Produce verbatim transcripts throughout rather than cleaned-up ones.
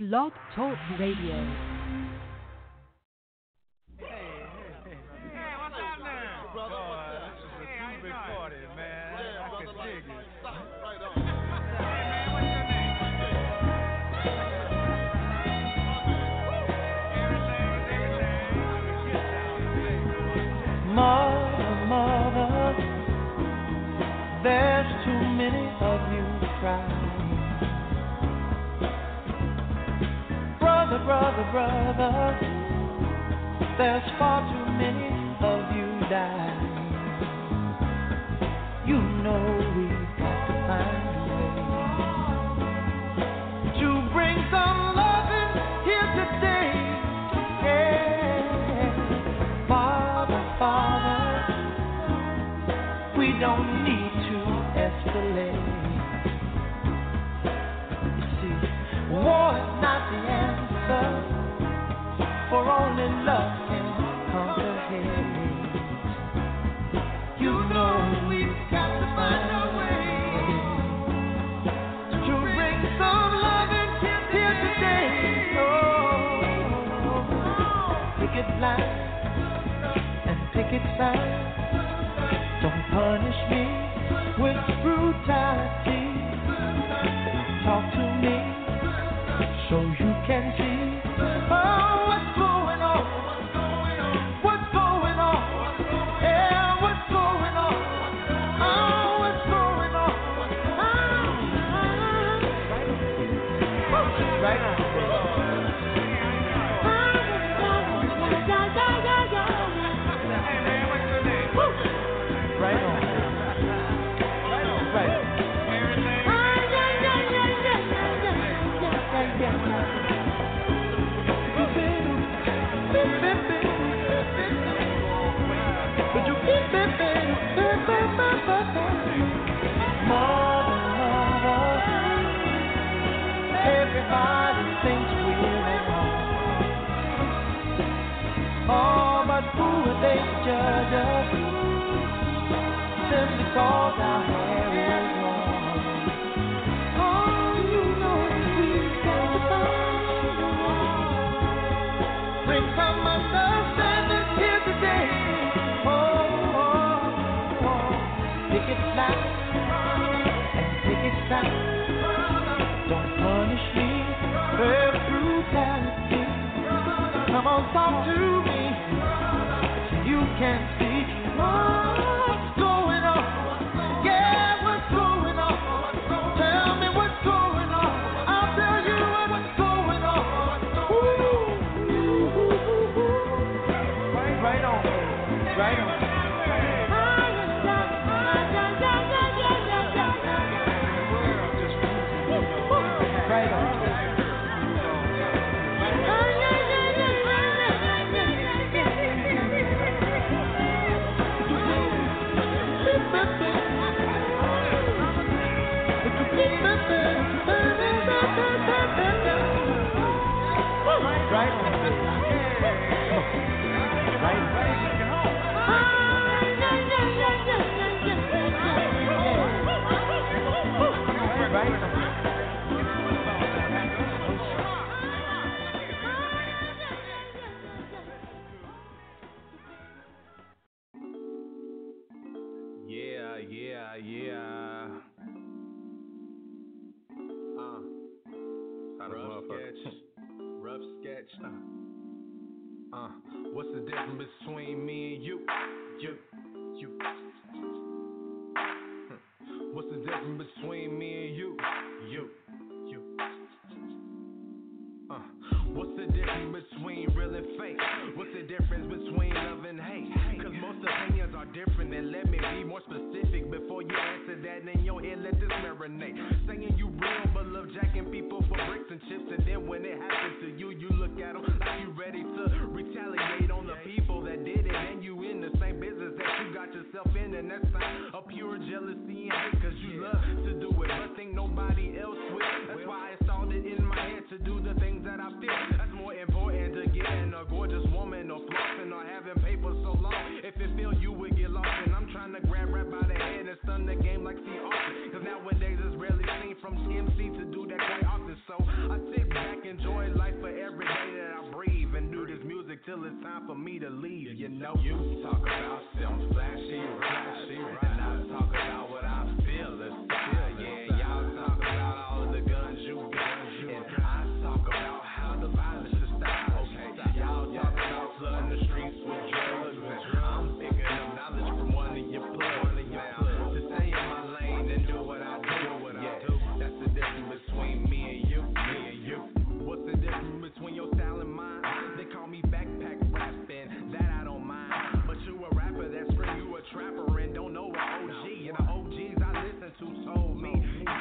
Blog Talk Radio. Hey, hey, hey. Hey, what's up now? Hey, brother, what's up? This is a big party, man. I can dig it. Stop right on. Hey, man, what's your name? Everything, everything. Mother, mother, there's too many of you to cry. Brother, brother, there's far too many of you die. You know we've got to find a way to bring some loving here today. Yeah. Father, Father, we don't need to escalate. You see, war is not the answer. For only love can conquer hate. You know we've got to find a way to bring some love and kiss here today. Oh, pick it light and pick it side. Don't punish me with brutality. Talk to me so you can see. Talk to me, so you can see what's going on. Yeah, what's going on? Tell me what's going on. I'll tell you what's going on. Ooh. Right, right on, right on. Right on. Between me and you, you, you. What's the difference between me and you, you, you? Uh, what's the difference between real and fake? What's the difference between love and hate? Cause most opinions are different, and let me be more specific before you answer that. In your head, let this marinate. Saying you real, but love jacking people for bricks and chips, and then when it happens to you, you look at them like you ready to retaliate on the people that did it, and you in the same business that you got yourself in, and that's sign of pure jealousy and hate, cause you yeah. love to do it, but think nobody else will. That's why I installed it in my head to do the things that I feel. That's more important to getting a gorgeous woman or flossing or having paper so long. If it fail, you would get lost, and I'm trying to grab right by the head and stun the game like C R. Cause nowadays it's rarely seen from M C to do that quite often. for me to leave, you know. You talk about some flashy, flashy, and I talk about what I feel. Yeah, yeah, y'all talk about all the guns you got, and I talk about how the violence is stopped. Okay, y'all talk about flooding the streets with drugs. I'm picking up knowledge from one of your plugs. Now, to stay in my lane and do what I do, what I do. That's the difference between me and you, me and you. What's the difference between your style and mine? They call me backpack rapping, that I don't mind. But you a rapper that's free, you a trapper and don't know an O G. And the O Gs I listen to told me,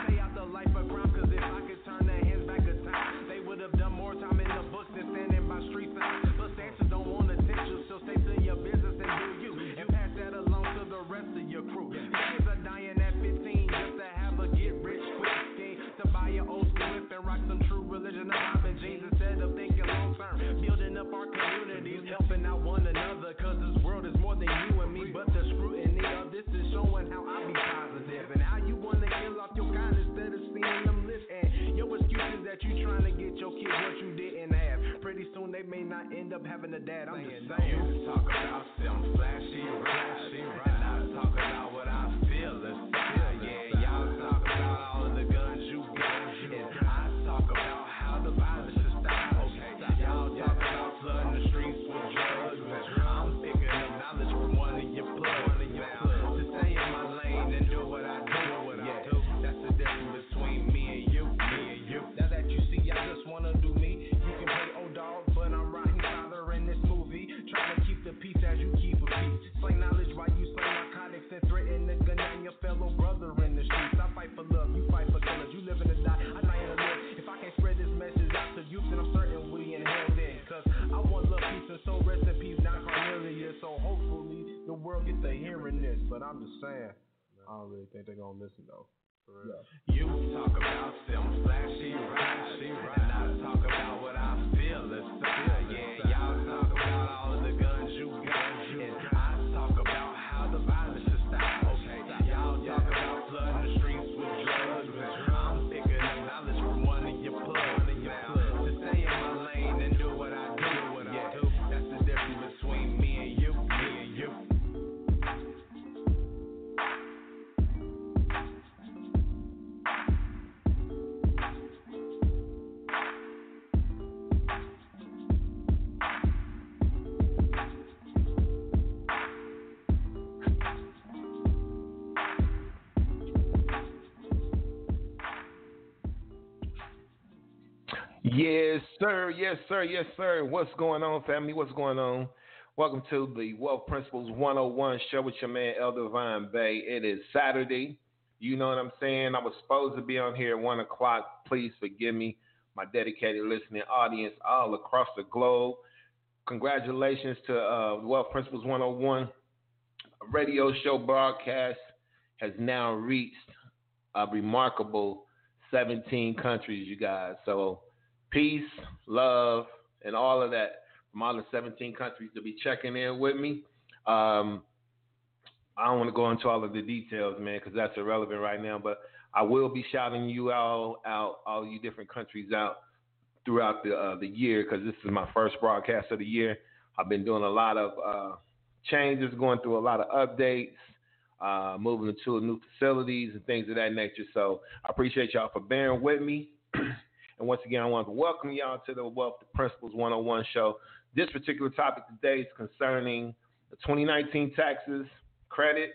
stay out the life of crime, cause if I could turn their hands back in time, they would have done more time in the books than standing by street signs. But Sanchez don't want attention, so stay to your business and do you. And pass that along to the rest of your crew. Kids are dying at fifteen just to have a get rich quick scheme. To buy your old school whip and rock some true religion of Bob and James instead of thinking long term. Building up our communities, helping out one another, cause this world is more than you and me. But the scrutiny of this is showing how I be positive, and how you wanna kill off your kind instead of seeing them live. And your excuses that you trying to get your kid what you didn't have. Pretty soon they may not end up having a dad, I'm just saying. You talk about some flashy, flashy, and I talk about what I feel. Yeah, y'all talk about all the guns you got, and I talk about how the violence is stopped. Okay, y'all talk about flooding the streets with drugs. I'm picking up knowledge from one of your plugs. Now, to stay in my lane and do what I do, what I do. That's the difference between me and you, me and you. Now that you see, I just wanna do me. You can play old dog, but I'm rocking father in this movie. Trying to keep the peace as you keep a peace. Slay knowledge while you slay narcotics and threaten the gun on your fellow brother in the streets. I fight for love, you fight for colors. You live in a die, I die in a live. If I can't spread this message out to youth, then I'm certain we inhale then. Cause I want love, peace, and so rest in peace, not Cornelius. So hopefully the world gets to hearing this. But I'm just saying, I don't really think they're gonna listen though. Yeah. You talk about some flashy, flashy, and I talk about what I feel. Yeah, y'all talk about all the guns you got, and I talk about how the violence is stopped. Okay, y'all talk about flooding the streets with drugs. I'm picking up knowledge from one of your plugs. Now, to stay in my lane and do what I do, what I do. That's the difference between me and you, me and you. Yes, sir. Yes, sir. Yes, sir. What's going on, family? What's going on? Welcome to the Wealth Principles one oh one show with your man, Elder Divine Bay. It is Saturday. You know what I'm saying? I was supposed to be on here at one o'clock. Please forgive me, my dedicated listening audience all across the globe. Congratulations to uh, Wealth Principles one oh one. A radio show broadcast has now reached a remarkable seventeen countries, you guys. So peace, love, and all of that from all the seventeen countries to be checking in with me. Um, I don't want to go into all of the details, man, because that's irrelevant right now. But I will be shouting you all out, all you different countries out throughout the uh, the year, because this is my first broadcast of the year. I've been doing a lot of uh, changes, going through a lot of updates, uh, moving to new facilities and things of that nature. So I appreciate y'all for bearing with me. And once again, I want to welcome y'all to the Wealth Principles one oh one show. This particular topic today is concerning the twenty nineteen taxes, credit,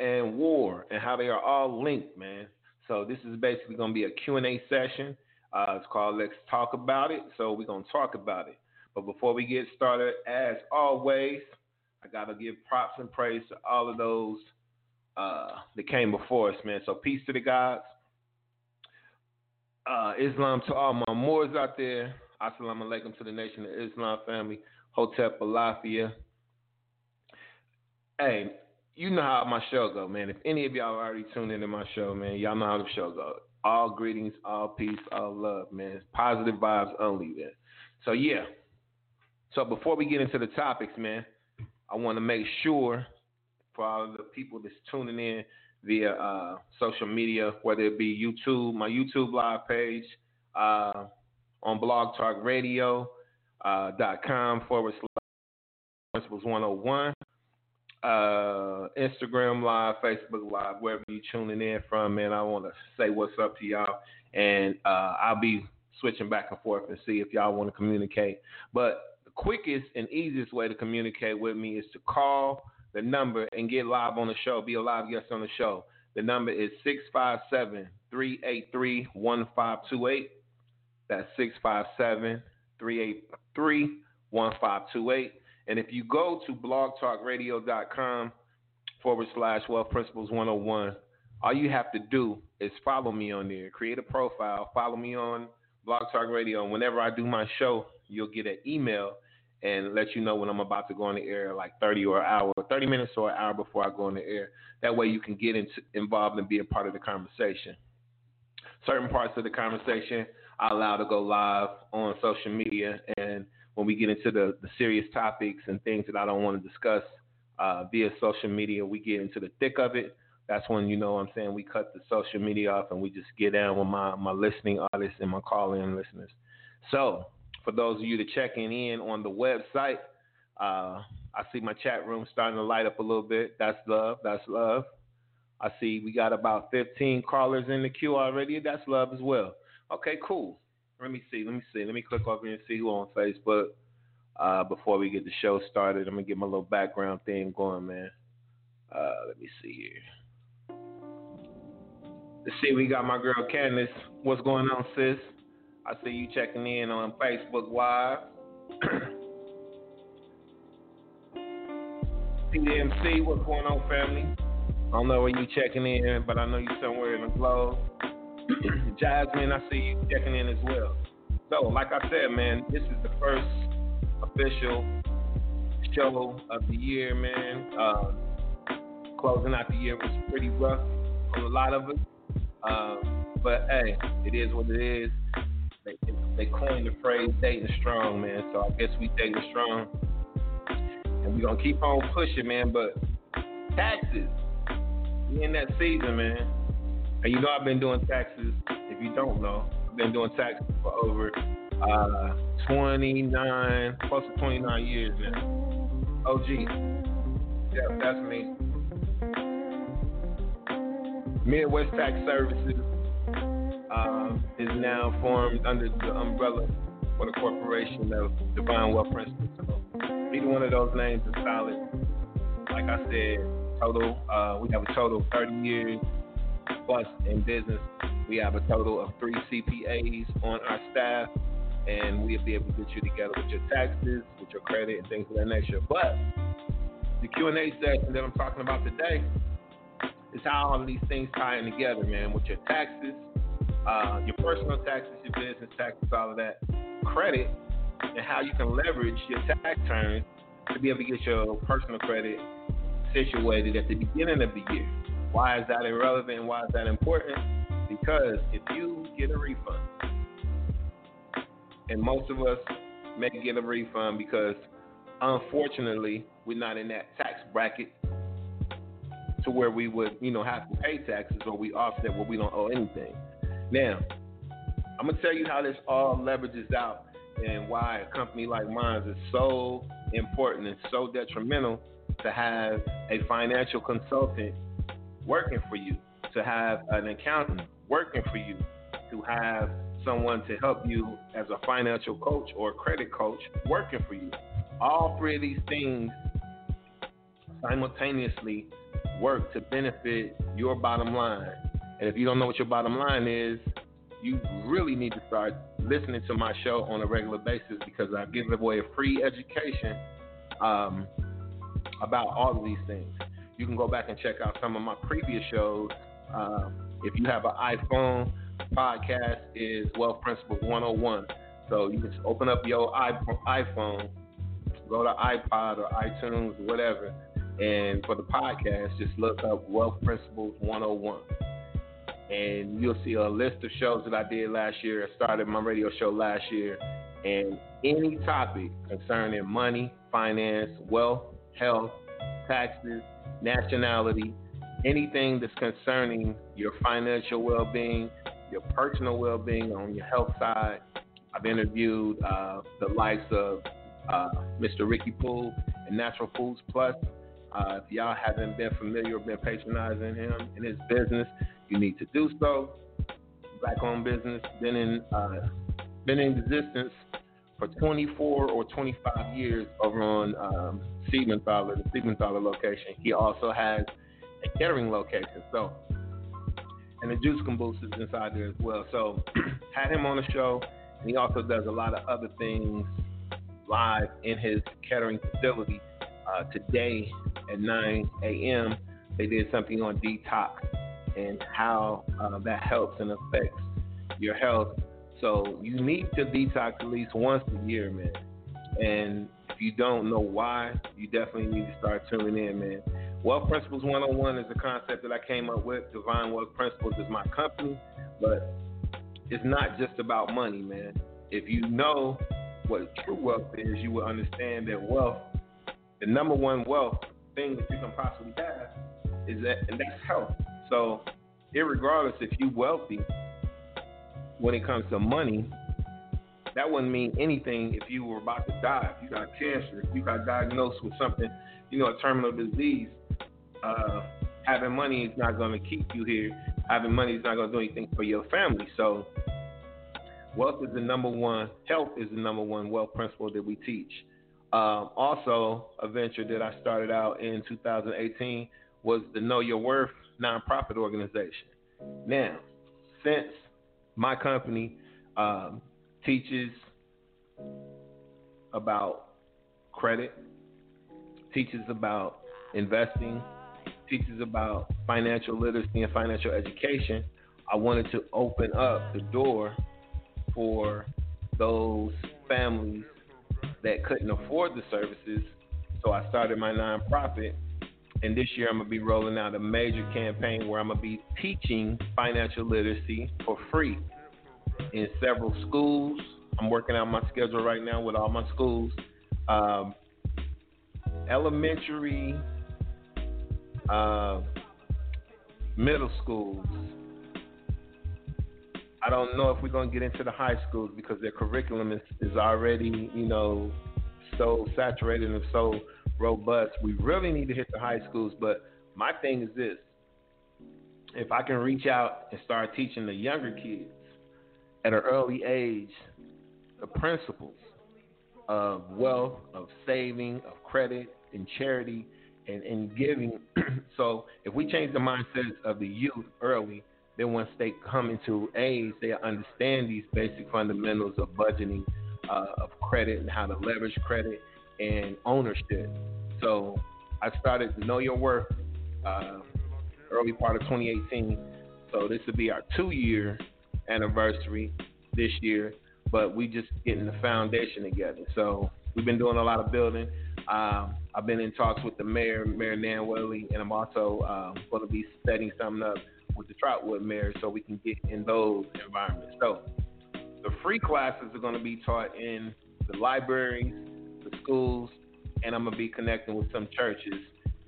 and war, and how they are all linked, man. So this is basically going to be a Q and A session. Uh, it's called Let's Talk About It, so we're going to talk about it. But before we get started, as always, I got to give props and praise to all of those uh, that came before us, man. So peace to the gods. Uh, Islam to all my Moors out there. Assalamu alaikum to the Nation of Islam family. Hotep Alafia. Hey, you know how my show go, man. If any of y'all already tuned into my show, man, y'all know how the show go. All greetings, all peace, all love, man. It's positive vibes only, man. So, yeah. So, before we get into the topics, man, I want to make sure for all the people that's tuning in via uh, social media, whether it be YouTube, my YouTube live page, uh, on blog talk radio dot com forward slash Principles one oh one. Uh, Instagram Live, Facebook Live, wherever you're tuning in from, man, I want to say what's up to y'all. And uh, I'll be switching back and forth and see if y'all want to communicate. But the quickest and easiest way to communicate with me is to call the number and get live on the show, be a live guest on the show. The number is six five seven, three eight three, one five two eight. That's six five seven, three eight three, one five two eight. And if you go to blog talk radio dot com forward slash Wealth Principles one oh one, all you have to do is follow me on there. Create a profile. Follow me on Blog Talk Radio. And whenever I do my show, you'll get an email and let you know when I'm about to go on the air, like thirty or an hour, thirty minutes or an hour before I go on the air. That way you can get in, involved and be a part of the conversation. Certain parts of the conversation I allow to go live on social media, and when we get into the, the serious topics and things that I don't want to discuss uh, via social media, we get into the thick of it. That's when, you know what I'm saying, we cut the social media off and we just get down with my, my listening artists and my call-in listeners. So for those of you that checking in on the website, uh, I see my chat room starting to light up a little bit. That's love. That's love. I see we got about fifteen callers in the queue already. That's love as well. Okay, cool. Let me see. Let me see. Let me click over and see who on Facebook uh, before we get the show started. I'm going to get my little background thing going, man. Uh, let me see here. Let's see. We got my girl Candace. What's going on, sis? I see you checking in on Facebook Live. P D M C, what's going on, family? I don't know where you checking in, but I know you somewhere in the globe. Jasmine, I see you checking in as well. So, like I said, man, this is the first official show of the year, man. Uh, closing out the year was pretty rough for a lot of us. Uh, but, hey, it is what it is. They, they coined the phrase dating strong, man. So, I guess we dating strong. And we're going to keep on pushing, man. But taxes, we in that season, man. And you know I've been doing taxes, if you don't know, I've been doing taxes for over uh, twenty-nine, close to twenty-nine years now. Oh, gee. Yeah, that's me. Midwest Tax Services uh, is now formed under the umbrella for the corporation of Divine Wealth Principles. So either one of those names is solid. Like I said, total, uh, we have a total of thirty years. Plus, in business, we have a total of three C P As on our staff, and we'll be able to get you together with your taxes, with your credit, and things of that nature. But the Q and A session that I'm talking about today is how all of these things tie in together, man, with your taxes, uh, your personal taxes, your business taxes, all of that, credit, and how you can leverage your tax returns to be able to get your personal credit situated at the beginning of the year. Why is that irrelevant? Why is that important? Because if you get a refund, and most of us may get a refund because, unfortunately, we're not in that tax bracket to where we would, you know, have to pay taxes or we offset where we don't owe anything. Now, I'm going to tell you how this all leverages out and why a company like mine is so important and so detrimental to have a financial consultant working for you, to have an accountant working for you, to have someone to help you as a financial coach or a credit coach working for you. All three of these things simultaneously work to benefit your bottom line. And if you don't know what your bottom line is, you really need to start listening to my show on a regular basis, because I've given away a free education um, about all of these things. You can go back and check out some of my previous shows. Um, if you have an iPhone, podcast is Wealth Principles one oh one. So you can just open up your iPhone, go to iPod or iTunes, or whatever, and for the podcast, just look up Wealth Principles one oh one. And you'll see a list of shows that I did last year. I started my radio show last year. And any topic concerning money, finance, wealth, health, taxes, nationality, anything that's concerning your financial well-being, your personal well-being on your health side. I've interviewed uh, the likes of uh, Mister Ricky Poole and Natural Foods Plus. Uh, if y'all haven't been familiar or been patronizing him and his business, you need to do so. Black-owned business, been in uh, been in existence for twenty-four or twenty-five years over on um, Seaman Fowler, the Seaman Fowler location. He also has a catering location, so and the juice kombucha is inside there as well. So had him on the show, and he also does a lot of other things live in his catering facility. Uh, today at nine a.m., they did something on detox and how uh, that helps and affects your health. So you need to detox at least once a year, man. And if you don't know why, you definitely need to start tuning in, man. Wealth Principles one oh one is a concept that I came up with. Divine Wealth Principles is my company, but it's not just about money, man. If you know what true wealth is, you will understand that wealth, the number one wealth thing that you can possibly have is that, and that's health. So irregardless if you're wealthy, when it comes to money, that wouldn't mean anything if you were about to die. If you got cancer, if you got diagnosed with something, you know, a terminal disease, uh, having money is not going to keep you here. Having money is not going to do anything for your family. So wealth is the number one, health is the number one wealth principle that we teach. Um, also, a venture that I started out in two thousand eighteen was the Know Your Worth nonprofit organization. Now, since my company um, teaches about credit, teaches about investing, teaches about financial literacy and financial education, I wanted to open up the door for those families that couldn't afford the services. So I started my nonprofit, and this year I'm going to be rolling out a major campaign where I'm going to be teaching financial literacy for free in several schools. I'm working out my schedule right now with all my schools. Um, elementary, uh, middle schools. I don't know if we're going to get into the high schools because their curriculum is, is already, you know, so saturated and so robust. We really need to hit the high schools. But my thing is this. If I can reach out and start teaching the younger kids at an early age the principles of wealth, of saving, of credit, and charity, and, and giving. So if we change the mindsets of the youth early, then once they come into age, they understand these basic fundamentals of budgeting, uh, of credit, and how to leverage credit and ownership. So I started Know Your Worth uh, early part of twenty eighteen. So this will be our two-year anniversary this year, but we just getting the foundation together. So we've been doing a lot of building. Um, I've been in talks with the mayor, Mayor Nan Welly, and I'm also um, going to be setting something up with the Troutwood mayor so we can get in those environments. So the free classes are going to be taught in the libraries, the schools, and I'm going to be connecting with some churches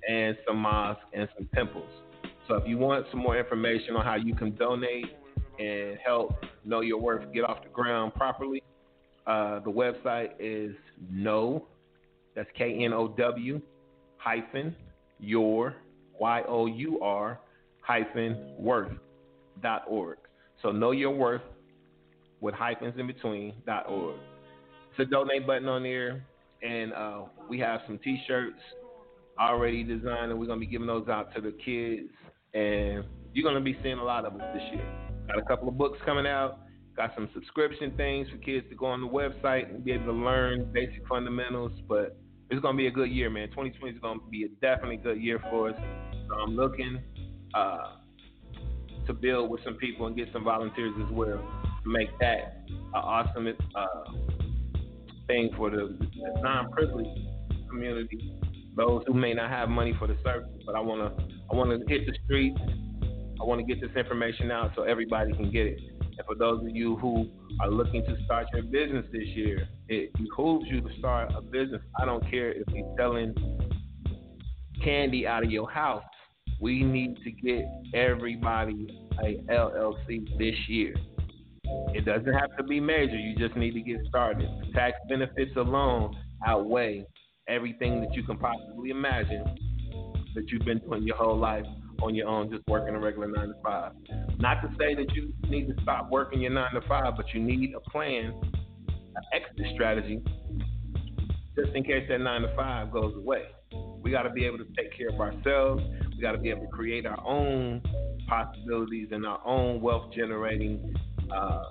and some mosques and some temples. So if you want some more information on how you can donate and help Know Your Worth get off the ground properly, uh, the website is know, that's K N O W, hyphen, your, Y O U R, hyphen worth dot org. So Know Your Worth with hyphens in between .org. It's a donate button on there, and uh, we have some t-shirts already designed, and we're going to be giving those out to the kids, and you're going to be seeing a lot of them this year. Got a couple of books coming out, got some subscription things for kids to go on the website and be able to learn basic fundamentals, but it's going to be a good year, man. twenty twenty is going to be a definitely good year for us. So I'm looking Uh, to build with some people and get some volunteers as well to make that an awesome uh, thing for the, the non-privileged community, those who may not have money for the service. But I want to I want to hit the streets. I want to get this information out so everybody can get it. And for those of you who are looking to start your business this year, it behooves you to start a business. I don't care if you're selling candy out of your house. We need to get everybody a L L C this year. It doesn't have to be major. You just need to get started. Tax benefits alone outweigh everything that you can possibly imagine that you've been doing your whole life on your own, just working a regular nine to five. Not to say that you need to stop working your nine to five, but you need a plan, an exit strategy, just in case that nine to five goes away. We got to be able to take care of ourselves. We got to be able to create our own possibilities and our own wealth generating uh,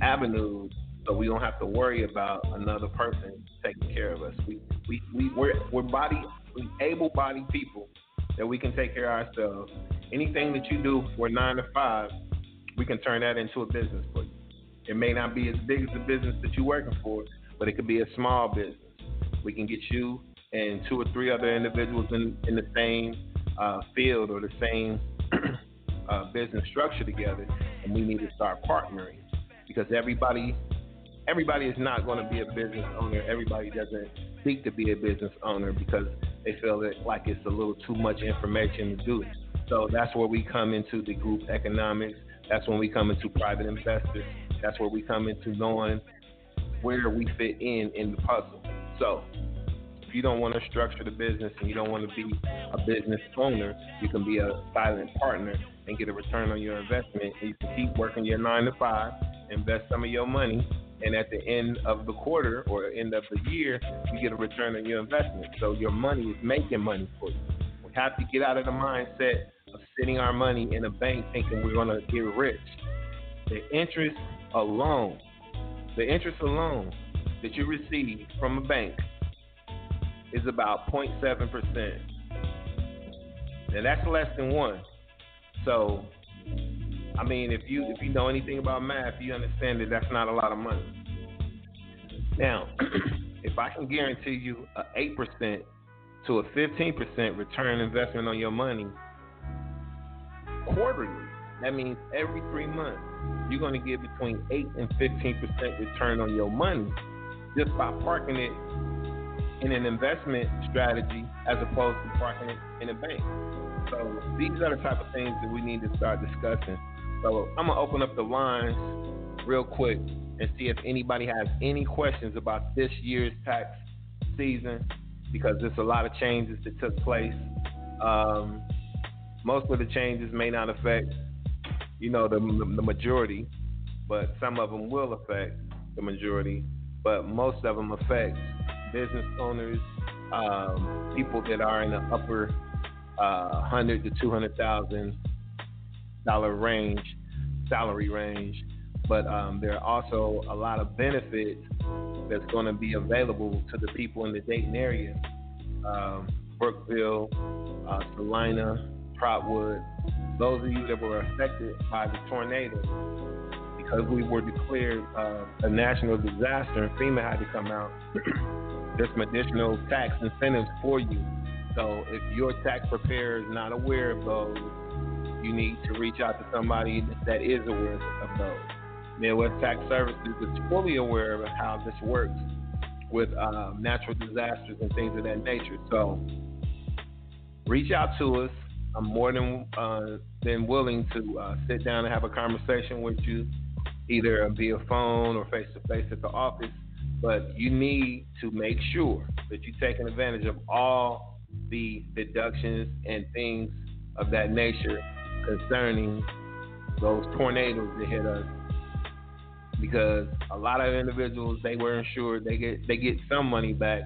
avenues, so we don't have to worry about another person taking care of us. We we we we're we're body we able-bodied people that we can take care of ourselves. Anything that you do for nine to five, we can turn that into a business for you. It may not be as big as the business that you're working for, but it could be a small business. We can get you and two or three other individuals in, in the same uh, field or the same uh, business structure together, and we need to start partnering, because everybody everybody is not going to be a business owner. Everybody doesn't seek to be a business owner because they feel that, like, it's a little too much information to do. So that's where we come into the group economics. That's when we come into private investors. That's where we come into knowing where we fit in in the puzzle. So if you don't want to structure the business and you don't want to be a business owner, you can be a silent partner and get a return on your investment. And you can keep working your nine to five, invest some of your money, and at the end of the quarter or end of the year, you get a return on your investment. So your money is making money for you. We have to get out of the mindset of sitting our money in a bank thinking we're going to get rich. The interest alone, the interest alone that you receive from a bank is about zero point seven percent. And that's less than one. So, I mean, if you if you know anything about math, you understand that that's not a lot of money. Now, if I can guarantee you an eight percent to a fifteen percent return investment on your money quarterly, that means every three months, you're going to get between eight and fifteen percent return on your money just by parking it in an investment strategy as opposed to parking it in a bank. So these are the type of things that we need to start discussing. So I'm going to open up the lines real quick and see if anybody has any questions about this year's tax season, because there's a lot of changes that took place. Um, most of the changes may not affect, you know, the, the majority, but some of them will affect the majority, but most of them affect business owners, um, people that are in the upper uh, hundred to two hundred thousand dollar range, salary range. But um, there are also a lot of benefits that's going to be available to the people in the Dayton area, um, Brookville, uh, Salina, Trotwood. Those of you that were affected by the tornado, because we were declared uh, a national disaster, and FEMA had to come out. There's some additional tax incentives for you. So if your tax preparer is not aware of those, you need to reach out to somebody that is aware of those. Midwest Tax Services is fully aware of how this works with uh, natural disasters and things of that nature. So reach out to us. I'm more than uh, than willing to uh, sit down and have a conversation with you, either via phone or face-to-face at the office. But you need to make sure that you're taking advantage of all the deductions and things of that nature concerning those tornadoes that hit us, because a lot of individuals, they were insured, they get they get some money back,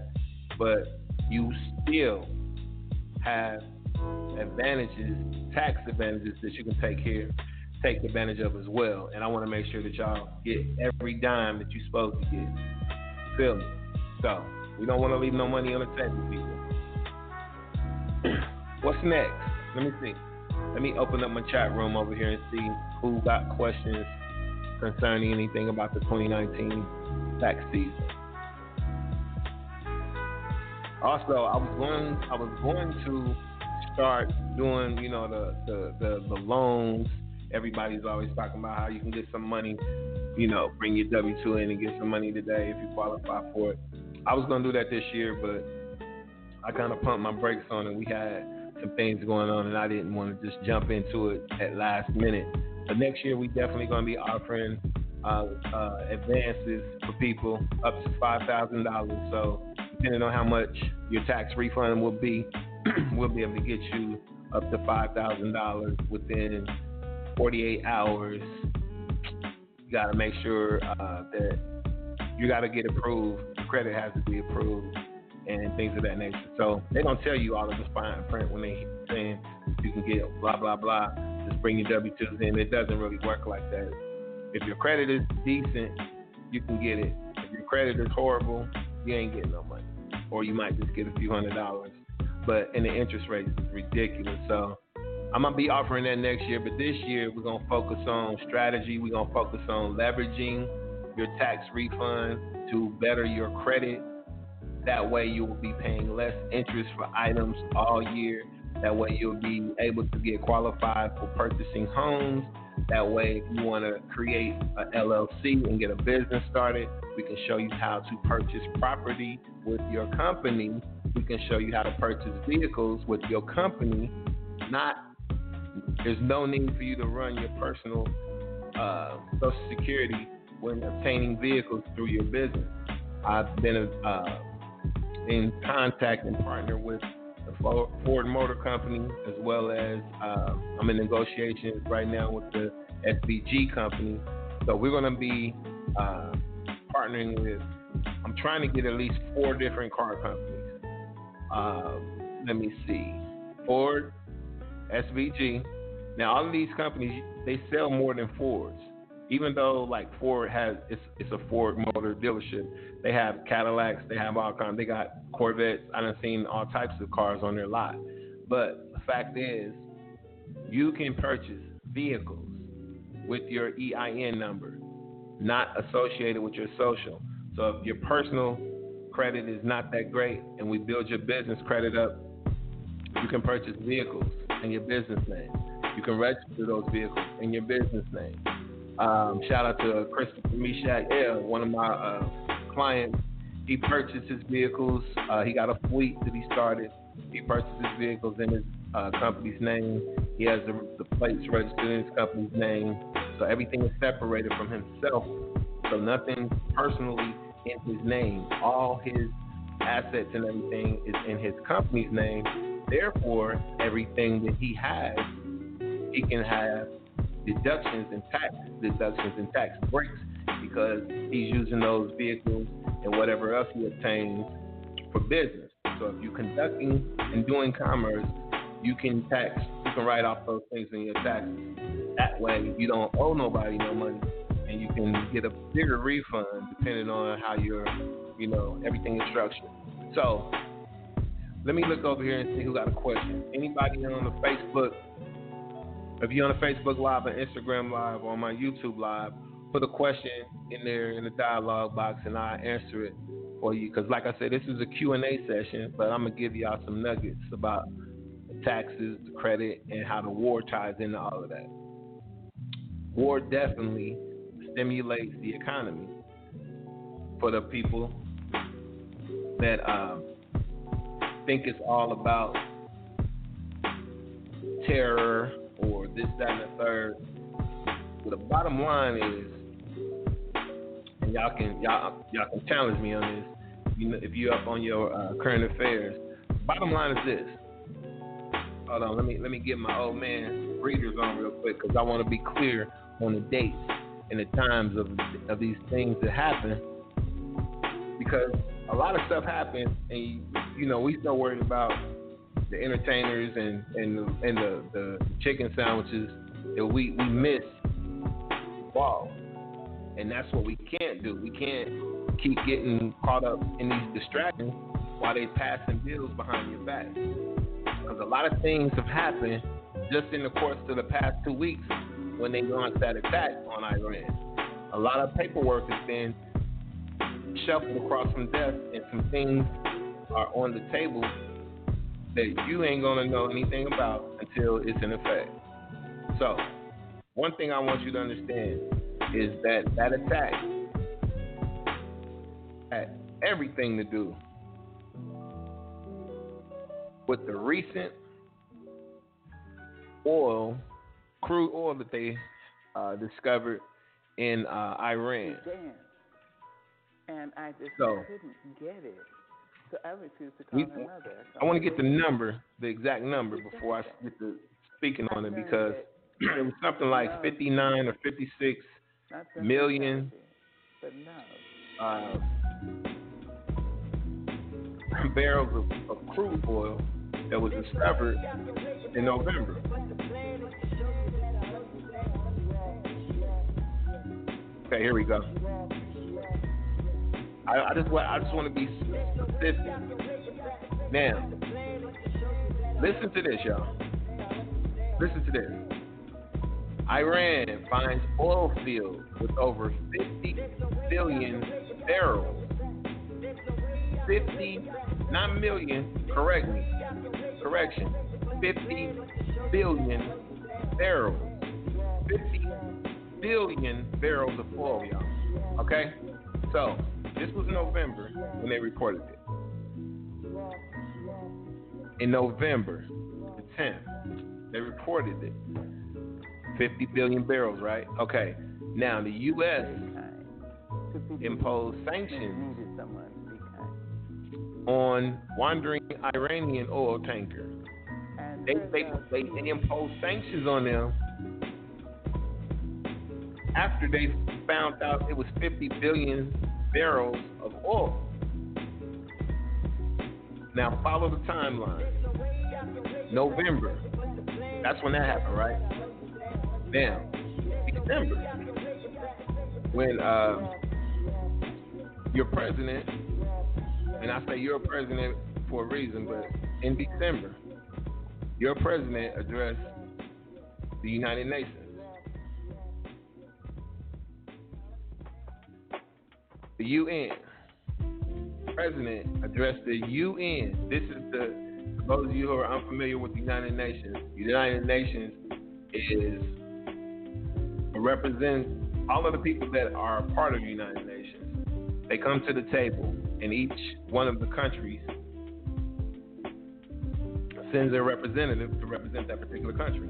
but you still have advantages, tax advantages that you can take care, take advantage of as well. And I want to make sure that y'all get every dime that you're supposed to get. Feel me? So we don't want to leave no money on the table, people. What's next? Let me see. Let me open up my chat room over here and see who got questions concerning anything about the twenty nineteen tax season. Also, I was going, I was going to start doing, you know, the, the, the, the loans. Everybody's always talking about how you can get some money, you know, bring your W two in and get some money today if you qualify for it. I was going to do that this year, but I kind of pumped my brakes on it. We had some things going on, and I didn't want to just jump into it at last minute. But next year, we definitely going to be offering uh, uh, advances for people up to five thousand dollars. So depending on how much your tax refund will be, we'll be able to get you up to five thousand dollars within forty-eight hours. You got to make sure uh, that you got to get approved. Credit has to be approved and things of that nature. So they don't tell you all of the fine print when they saying you can get blah, blah, blah. Just bring your W two's in. It doesn't really work like that. If your credit is decent, you can get it. If your credit is horrible, you ain't getting no money. Or you might just get a few hundred dollars. But, and the interest rate is ridiculous. So I'm going to be offering that next year. But this year, we're going to focus on strategy. We're going to focus on leveraging your tax refund to better your credit. That way, you will be paying less interest for items all year. That way, you'll be able to get qualified for purchasing homes. That way, if you want to create an L L C and get a business started, we can show you how to purchase property with your company. We can show you how to purchase vehicles with your company. Not, there's no need for you to run your personal uh, Social Security when obtaining vehicles through your business. I've been uh, in contact and partner with the Ford Motor Company, as well as uh, I'm in negotiations right now with the S B G company. So we're going to be uh, partnering with, I'm trying to get at least four different car companies. Uh, let me see, Ford, S V G. Now, all of these companies, they sell more than Fords. Even though, like, Ford has, it's, it's a Ford Motor dealership. They have Cadillacs. They have all kinds. They got Corvettes. I done seen all types of cars on their lot. But the fact is, you can purchase vehicles with your E I N number, not associated with your social. So if your personal credit is not that great and we build your business credit up, you can purchase vehicles in your business name. You can register those vehicles in your business name. Um, shout out to Christopher Meshack, yeah, one of my uh, clients. He purchased his vehicles. Uh, he got a fleet that he started. He purchased his vehicles in his uh, company's name. He has the, the plates registered in his company's name. So everything is separated from himself. So nothing personally in his name. All his assets and everything is in his company's name. Therefore, everything that he has, he can have deductions and tax deductions and tax breaks because he's using those vehicles and whatever else he obtains for business. So if you're conducting and doing commerce, you can tax, you can write off those things in your taxes. That way, you don't owe nobody no money, and you can get a bigger refund depending on how your, you know, everything is structured. So let me look over here and see who got a question. Anybody on the Facebook? If you're on the Facebook Live, or Instagram Live, or on my YouTube Live, put a question in there in the dialogue box, and I'll answer it for you. Because like I said, this is a Q and A session, but I'm going to give y'all some nuggets about taxes, the credit, and how the war ties into all of that. War definitely stimulates the economy for the people that um, think it's all about terror, or this, that, and the third. But the bottom line is, and y'all can y'all y'all can challenge me on this. You know, if you're up on your uh, current affairs, bottom line is this. Hold on, let me let me get my old man readers on real quick because I want to be clear on the dates and the times of of these things that happen, because a lot of stuff happens, and you know we still worried about the entertainers and, and, the, and the, the chicken sandwiches that we, we miss ball. And that's what we can't do. We can't keep getting caught up in these distractions while they passing bills behind your back. Because a lot of things have happened just in the course of the past two weeks when they launched that attack on Iran. A lot of paperwork has been shuffled across some desks, and some things are on the table that you ain't gonna know anything about until it's in effect. So, one thing I want you to understand is that that attack had everything to do with the recent oil, crude oil that they uh, discovered in uh, Iran. Damn. And I just so, couldn't get it. So I refuse to call we, her mother. So I want to get the number, the exact number, before I get to speaking on it, because it was something like fifty-nine or fifty-six million. But no. Uh, barrels of, of crude oil that was discovered in November. Okay, here we go. I, I just want I just want to be specific. Now, listen to this, y'all. Listen to this. Iran finds oil field with over fifty billion barrels. fifty, not million, correct me, correction, fifty billion barrels, fifty billion barrels of oil, y'all, okay? So, this was November when they reported it. In November, the tenth, they reported it, fifty billion barrels, right? Okay, now the U S imposed sanctions on wandering Iranian oil tanker. They they, they they imposed sanctions on them after they found out it was fifty billion barrels of oil. Now follow the timeline. November. That's when that happened, right? Now, December, when uh, your president. And I say you're a president for a reason, but in December, your president addressed the United Nations. The U N. President addressed the U N. This is the, for those of you who are unfamiliar with the United Nations, the United Nations is, represents all of the people that are part of the United Nations. They come to the table. And each one of the countries sends their representative to represent that particular country.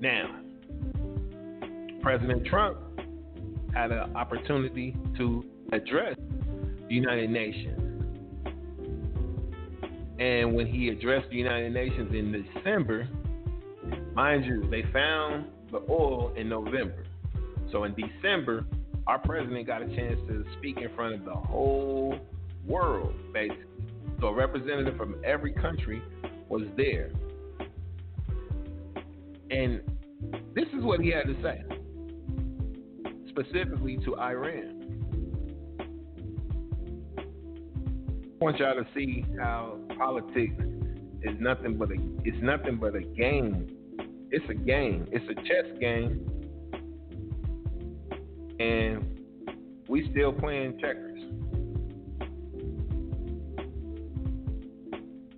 Now, President Trump had an opportunity to address the United Nations. And when he addressed the United Nations in December, mind you, they found the oil in November. So in December, our president got a chance to speak in front of the whole world, basically. So a representative from every country was there. And this is what he had to say, specifically to Iran. I want y'all to see how politics is nothing but a, it's nothing but a game. It's a game. It's a chess game. And we still playing checkers.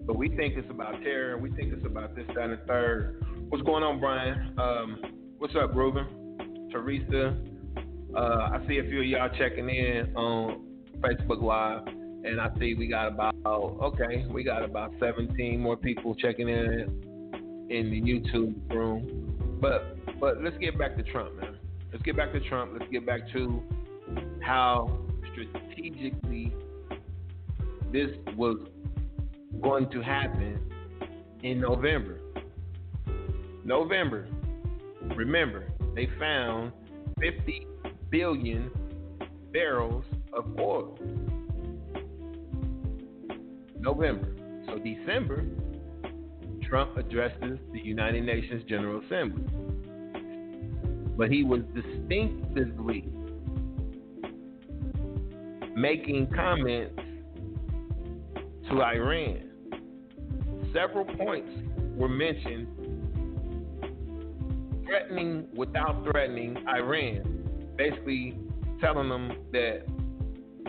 But we think it's about terror. We think it's about this, that, and the third. What's going on, Brian? Um, what's up, Reuben? Teresa? Uh, I see a few of y'all checking in on Facebook Live. And I see we got about, okay, we got about seventeen more people checking in in the YouTube room. But, but let's get back to Trump, man. Let's get back to Trump. Let's get back to how strategically this was going to happen in November. November. Remember, they found fifty billion barrels of oil. November. So December, Trump addresses the United Nations General Assembly. But he was distinctively making comments to Iran. Several points were mentioned, threatening without threatening Iran, basically telling them that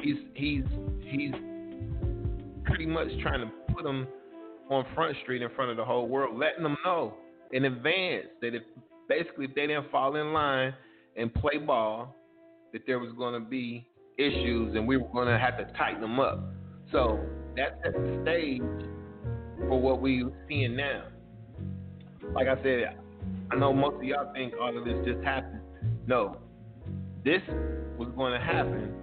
he's he's he's pretty much trying to put them on Front Street in front of the whole world, letting them know in advance that if Basically, if they didn't fall in line and play ball, that there was going to be issues and we were going to have to tighten them up. So that sets the stage for what we're seeing now. Like I said, I know most of y'all think all of this just happened. No, this was going to happen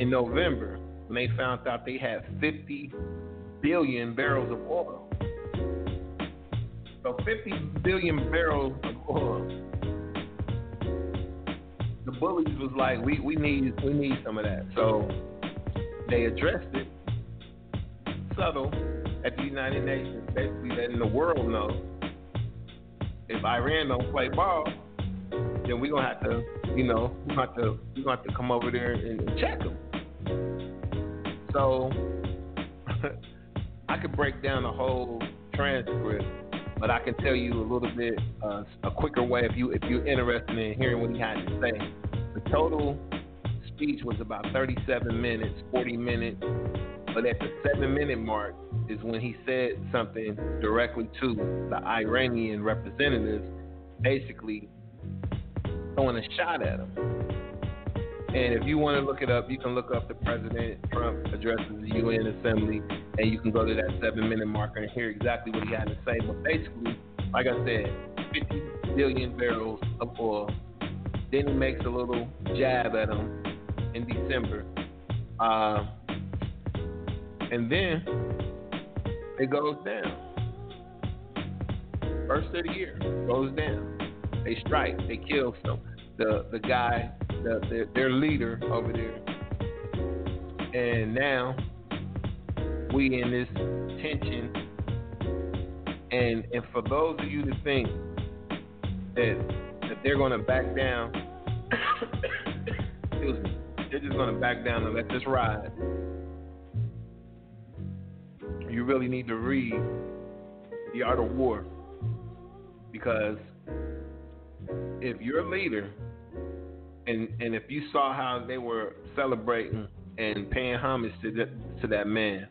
in November. and they found out they had fifty billion barrels of oil. So fifty billion barrels of oil. The bullies was like, we, we need we need some of that. So they addressed it subtle at the United Nations, basically letting the world know if Iran don't play ball, then we're gonna have to, you know, we have to we gonna have to come over there and check them. So I could break down the whole transcript, but I can tell you a little bit, uh, a quicker way if you if you're interested in hearing what he had to say. The total speech was about thirty-seven minutes, forty minutes, but at the seven minute mark is when he said something directly to the Iranian representatives, basically throwing a shot at him. And if you want to look it up, you can look up the President Trump addresses the U N Assembly, and you can go to that seven-minute marker and hear exactly what he had to say. But basically, like I said, fifty billion barrels of oil. Then he makes a little jab at him in December. Uh, and then it goes down. First of the year, goes down. They strike. They kill some. The the guy, the, the, their leader over there. And now we in this tension. And and for those of you that think that that they're going to back down, excuse me, they're just going to back down and let this ride, you really need to read The Art of War, because if you're a leader, and and if you saw how they were celebrating and paying homage to the, to that man,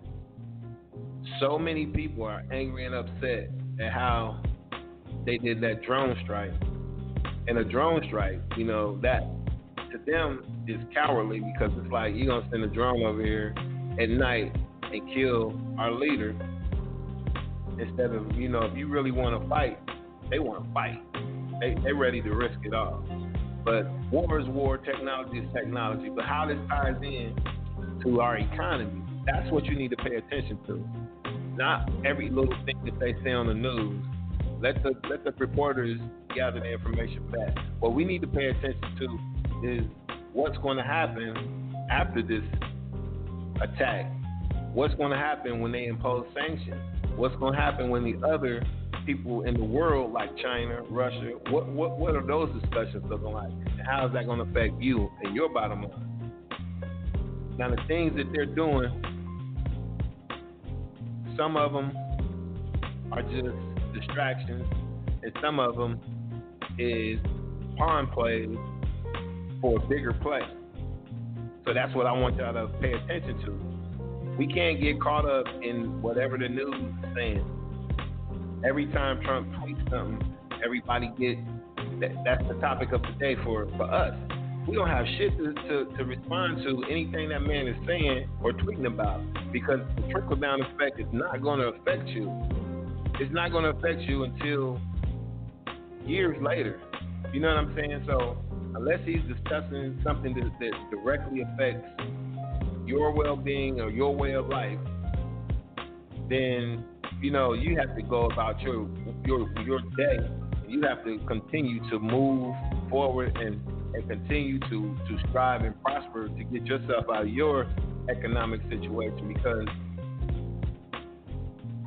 so many people are angry and upset at how they did that drone strike. And a drone strike, you know, that to them is cowardly, because it's like, you're gonna send a drone over here at night and kill our leader. Instead of, you know, if you really want to fight, they want to fight. They, they're ready to risk it all. But war is war, technology is technology. But how this ties in to our economy, that's what you need to pay attention to. Not every little thing that they say on the news. Let the let the reporters gather the information back. What we need to pay attention to is what's going to happen after this attack. What's going to happen when they impose sanctions? What's going to happen when the other people in the world, like China, Russia, what what what are those discussions looking like? And how is that going to affect you and your bottom line? Now, the things that they're doing, some of them are just distractions, and some of them is pawn plays for a bigger play. So that's what I want y'all to pay attention to. We can't get caught up in whatever the news is saying. Every time Trump tweets something, everybody gets, that, that's the topic of the day for, for us. We don't have shit to, to, to respond to anything that man is saying or tweeting about, because the trickle-down effect is not going to affect you. It's not going to affect you until years later. You know what I'm saying? So unless he's discussing something that, that directly affects your well-being or your way of life, then you know, you have to go about your your your day. You have to continue to move forward and, and continue to, to strive and prosper to get yourself out of your economic situation, because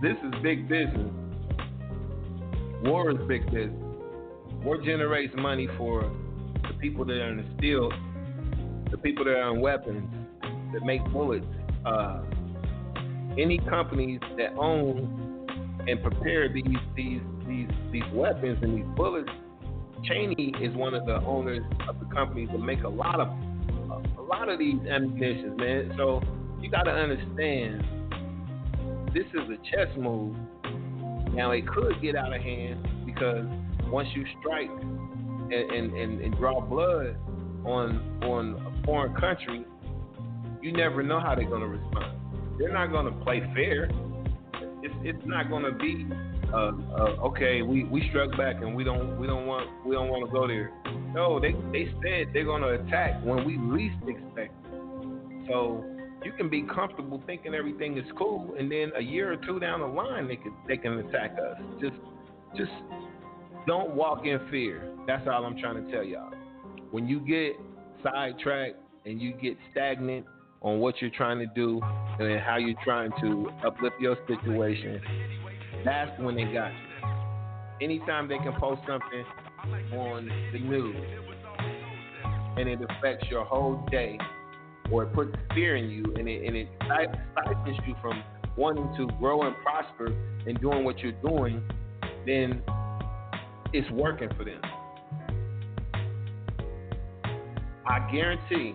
this is big business. War is big business. War generates money for the people that are in the steel, the people that are in weapons, that make bullets. Uh, any companies that own and prepare these these these these weapons and these bullets. Cheney is one of the owners of the companies that make a lot of a, a lot of these ammunitions, man. So you got to understand, this is a chess move. Now it could get out of hand, because once you strike and and, and, and draw blood on on a foreign country, you never know how they're going to respond. They're not going to play fair. It's, it's not going to be uh, uh, okay. We, we struck back and we don't we don't want we don't want to go there. No, they they said they're going to attack when we least expect it. So you can be comfortable thinking everything is cool, and then a year or two down the line, they can they can attack us. Just just don't walk in fear. That's all I'm trying to tell y'all. When you get sidetracked and you get stagnant on what you're trying to do and how you're trying to uplift your situation, that's when they got you. Anytime they can post something on the news and it affects your whole day, or it puts fear in you, and it and it stifles you from wanting to grow and prosper and doing what you're doing, then it's working for them. I guarantee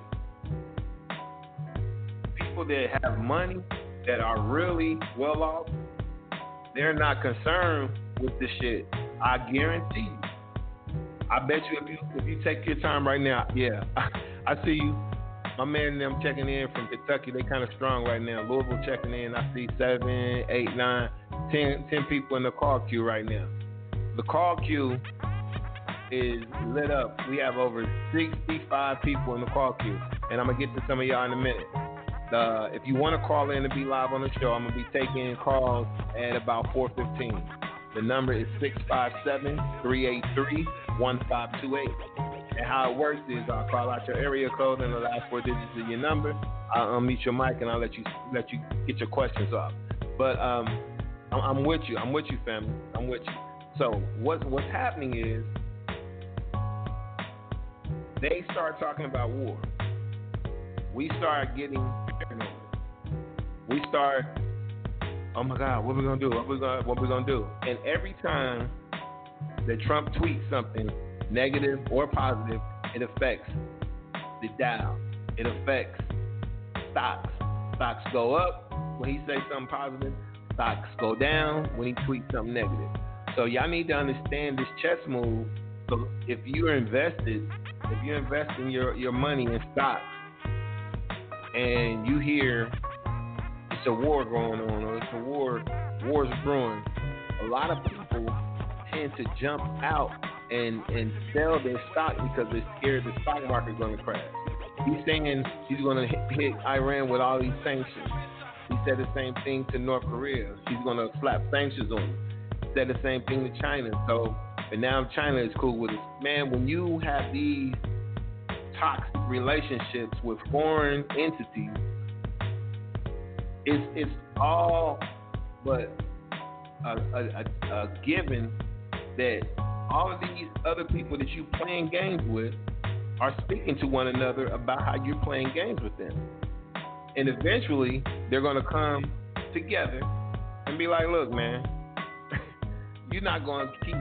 people that have money, that are really well off, they're not concerned with this shit. I guarantee you. I bet you if you if you take your time right now, yeah, I, I see you. My man and them checking in from Kentucky. They kind of strong right now. Louisville checking in. I see seven, eight, nine, ten, ten people in the call queue right now. The call queue is lit up. We have over sixty-five people in the call queue, and I'm going to get to some of y'all in a minute. Uh, if you want to call in and be live on the show, I'm going to be taking calls at about four fifteen. The number is six five seven, three eight three, one five two eight. And how it works is I'll call out your area code and the last four digits of your number. I'll unmute your mic and I'll let you let you get your questions off. But um, I'm, I'm with you. I'm with you, family. I'm with you. So what what's happening is they start talking about war. We start getting paranoid. We start, oh my God, what are we gonna do? What are we gonna what are we gonna do? And every time that Trump tweets something, negative or positive, it affects the Dow. It affects stocks. Stocks go up when he says something positive. Stocks go down when he tweets something negative. So y'all need to understand this chess move. So if you're invested, if you're investing your, your money in stocks and you hear it's a war going on or it's a war, war's brewing, a lot of people tend to jump out And, and sell their stock because they're scared the stock market's going to crash. He's saying he's going to hit, hit Iran with all these sanctions. He said the same thing to North Korea. He's going to slap sanctions on him. He said the same thing to China. So, and now China is cool with it. Man, when you have these toxic relationships with foreign entities, it's it's all but a, a, a, a given that all of these other people that you're playing games with are speaking to one another about how you're playing games with them. And eventually, they're going to come together and be like, look, man, you're not going to keep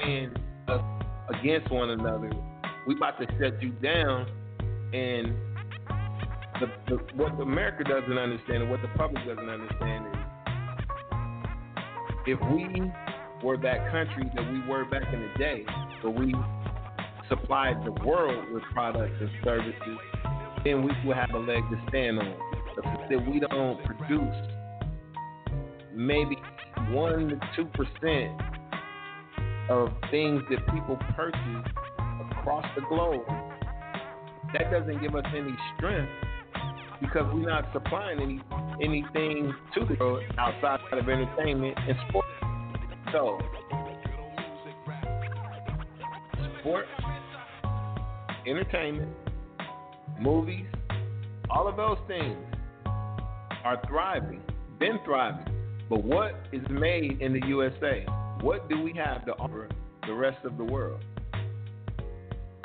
playing us against one another. We're about to shut you down. And the, the, what America doesn't understand and what the public doesn't understand is if we were that country that we were back in the day, but we supplied the world with products and services, then we would have a leg to stand on. The fact that we don't produce maybe one to two percent of things that people purchase across the globe, that doesn't give us any strength because we're not supplying any anything to the world outside of entertainment and sports. So, sports, entertainment, movies, all of those things are thriving, been thriving. But what is made in the U S A? What do we have to offer the rest of the world?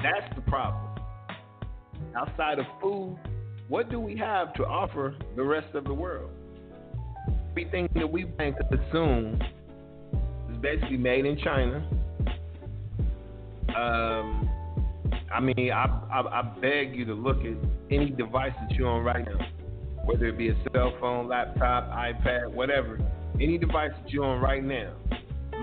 That's the problem. Outside of food, what do we have to offer the rest of the world? Everything that we can consume basically made in China. Um, I mean, I, I I beg you to look at any device that you're on right now, whether it be a cell phone, laptop, iPad, whatever, any device that you're on right now,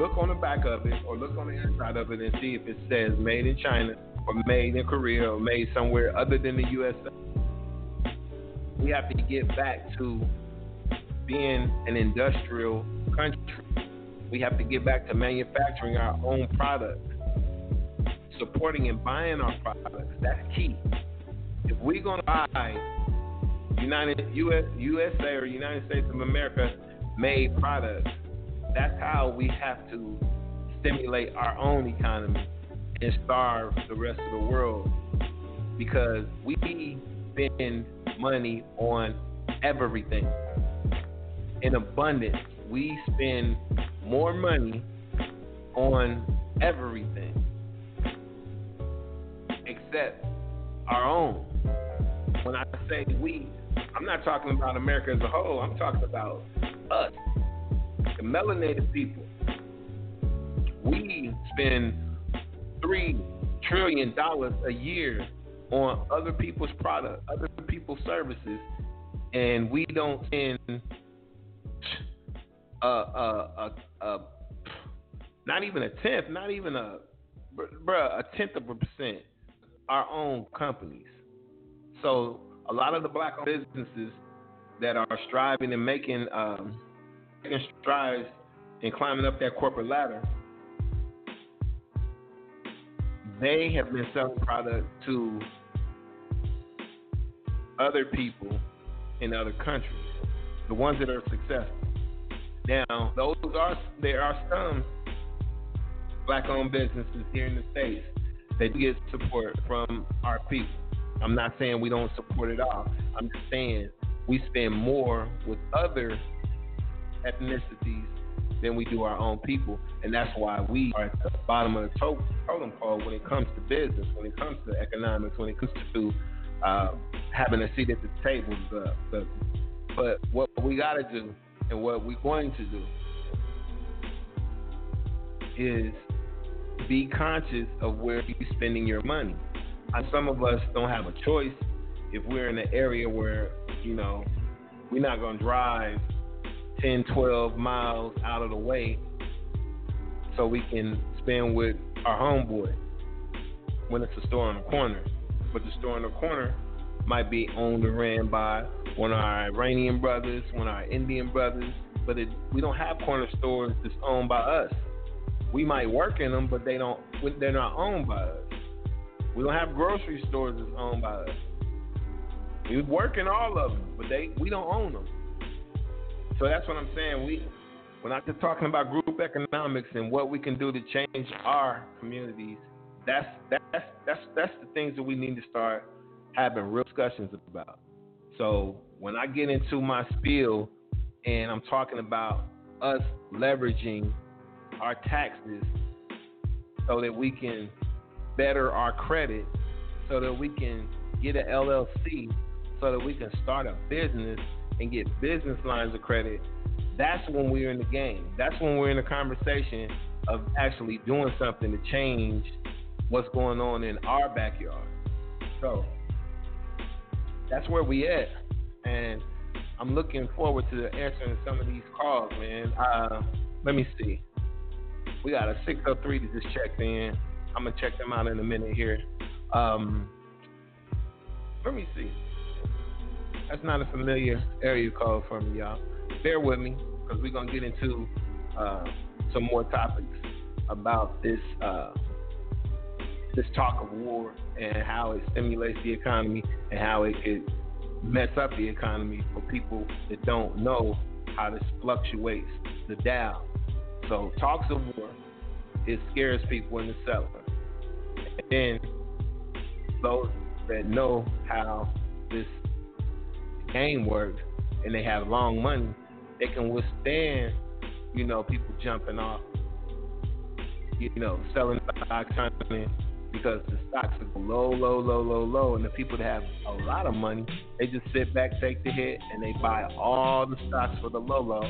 look on the back of it or look on the inside of it and see if it says made in China or made in Korea or made somewhere other than the U S A. We have to get back to being an industrial country. We have to get back to manufacturing our own products, supporting and buying our products. That's key. If we're going to buy United U S U S A or United States of America made products. That's how we have to stimulate our own economy and starve the rest of the world, because we spend money on everything in abundance. We spend more money on everything except our own. When I say we, I'm not talking about America as a whole. I'm talking about us, the melanated people. We spend three trillion dollars a year on other people's products, other people's services, and we don't spend a, a, a, a, not even a tenth, not even a, bruh, a tenth of a percent our own companies. So a lot of the black-owned businesses that are striving and making, um, making strides and climbing up that corporate ladder, they have been selling product to other people in other countries, the ones that are successful. Now, those are there are some black-owned businesses here in the States that get support from our people. I'm not saying we don't support it all. I'm just saying we spend more with other ethnicities than we do our own people, and that's why we are at the bottom of the totem pole when it comes to business, when it comes to economics, when it comes to uh, having a seat at the table. The, the, but what we got to do and what we're going to do is be conscious of where you're spending your money. Some of us don't have a choice if we're in an area where, you know, we're not going to drive ten, twelve miles out of the way so we can spend with our homeboy when it's a store on the corner. But the store on the corner might be owned or ran by one of our Iranian brothers, one of our Indian brothers, but it, we don't have corner stores that's owned by us. We might work in them, but they don't, they're not owned by us. We don't have grocery stores that's owned by us. We work in all of them, but they we don't own them. So that's what I'm saying. We, we're not just talking about group economics and what we can do to change our communities. That's that's that's that's the things that we need to start having real discussions about. So when I get into my spiel and I'm talking about us leveraging our taxes so that we can better our credit, so that we can get an L L C, so that we can start a business and get business lines of credit, that's when we're in the game. That's when we're in the conversation of actually doing something to change what's going on in our backyard. So that's where we at. And I'm looking forward to answering some of these calls, man. Uh, let me see. We got a six oh three that just checked in. I'm going to check them out in a minute here. Um, let me see. That's not a familiar area code for me, y'all. Bear with me, because we're going to get into uh, some more topics about this uh, this talk of war and how it stimulates the economy and how it could mess up the economy for people that don't know how this fluctuates the Dow. So talks of war, it scares people in the cellar. And then those that know how this game works and they have long money, they can withstand, you know, people jumping off, you know, selling stocks, because the stocks are low, low, low, low, low, and the people that have a lot of money, they just sit back, take the hit, and they buy all the stocks for the low, low.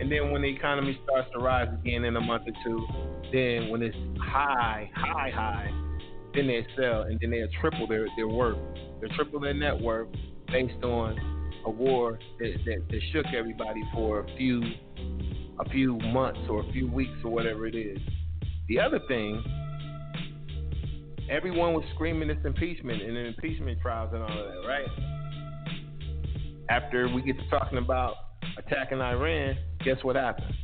And then when the economy starts to rise again in a month or two, then when it's high, high, high, then they sell, and then they'll triple their, their worth. They'll triple their net worth based on a war that, that, that shook everybody for a few a few months or a few weeks or whatever it is. The other thing, everyone was screaming this impeachment and the impeachment trials and all of that, right? After we get to talking about attacking Iran, guess what happened?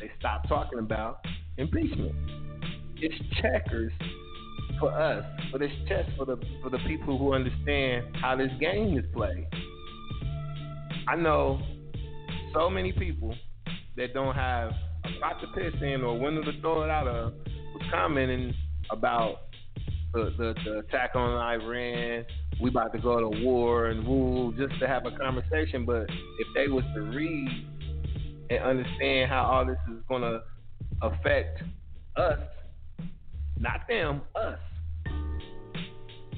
They stopped talking about impeachment. It's checkers for us, but it's chess for the for the people who understand how this game is played. I know so many people that don't have a lot to piss in or window to throw it out of was commenting about the, the, the attack on Iran. We about to go to war and woo, just to have a conversation. But if they was to read and understand how all this is going to affect us, not them, us,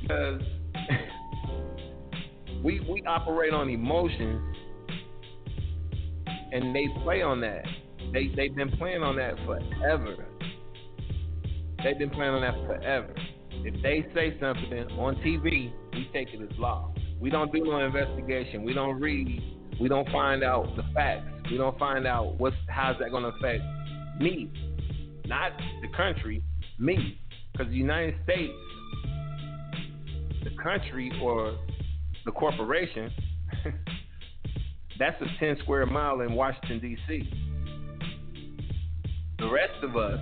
because we we operate on emotions, and they play on that. They they've been playing on that forever. They've been playing on that forever. If they say something on T V, we take it as law. We don't do no investigation. We don't read. We don't find out the facts. We don't find out what's how's that going to affect me, not the country, me, because the United States, the country or the corporation, that's a ten square mile in Washington D C. The rest of us,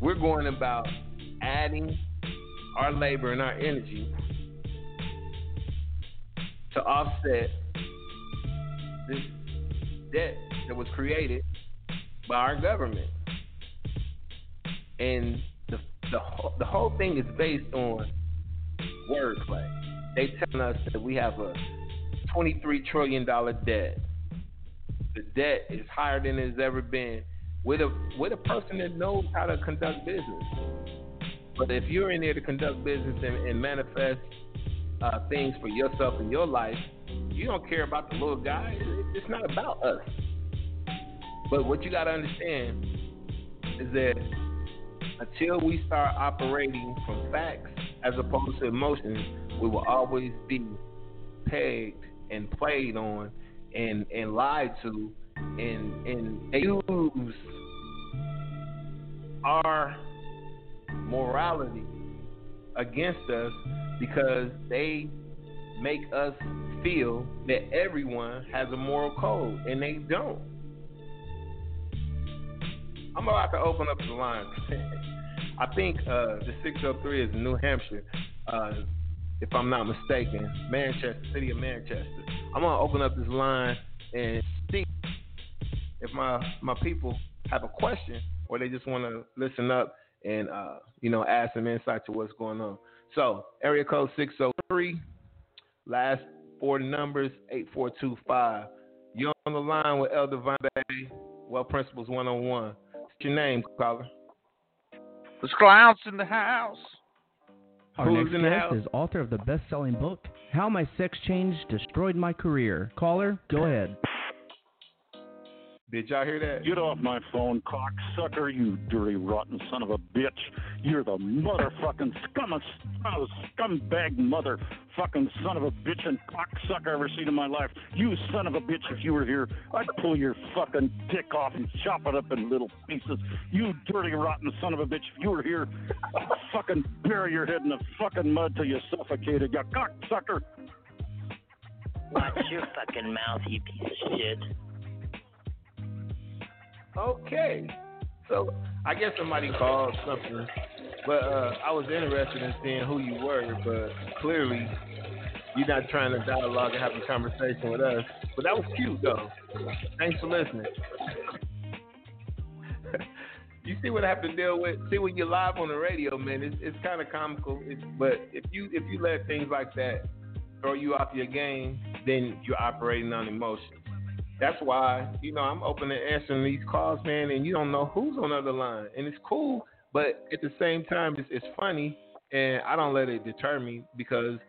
we're going about adding our labor and our energy to offset this debt that was created by our government. And the the whole, the whole thing is based on wordplay. They telling us that we have a twenty-three trillion dollars debt. The debt is higher than it's ever been. With a with a person that knows how to conduct business. But if you're in there to conduct business and, and manifest uh, things for yourself and your life, you don't care about the little guy. It's not about us. But what you got to understand is that until we start operating from facts as opposed to emotions, we will always be pegged and played on and, and lied to. And, and they use our morality against us because they make us feel that everyone has a moral code, and they don't. I'm about to open up the line. I think uh, the six oh three is in New Hampshire, uh, if I'm not mistaken, Manchester, city of Manchester. I'm going to open up this line and see if my, my people have a question or they just want to listen up and, uh, you know, add some insight to what's going on. So, area code six oh three, last four numbers, eight four two five. You're on the line with El Divine Bay, Well Principles one oh one. What's your name, caller? The Clown's in the house. Our Who's next in the guest house? Is author of the best-selling book, How My Sex Change Destroyed My Career. Caller, go ahead. Did y'all hear that? Get off my phone, cocksucker, you dirty, rotten son of a bitch. You're the motherfucking scum of, oh, scumbag motherfucking son of a bitch and cocksucker I've ever seen in my life. You son of a bitch, if you were here, I'd pull your fucking dick off and chop it up in little pieces. You dirty, rotten son of a bitch, if you were here, I'd fucking bury your head in the fucking mud till you suffocated, you cocksucker. Watch your fucking mouth, you piece of shit. Okay, so I guess somebody called something, but uh, I was interested in seeing who you were, but clearly you're not trying to dialogue and have a conversation with us. But that was cute, though. Thanks for listening. You see what I have to deal with? See, when you're live on the radio, man, it's, it's kind of comical. It's, but if you if you let things like that throw you off your game, then you're operating on emotion. That's why, you know, I'm open to answering these calls, man, and you don't know who's on the other line. And it's cool, but at the same time, it's, it's funny, and I don't let it deter me because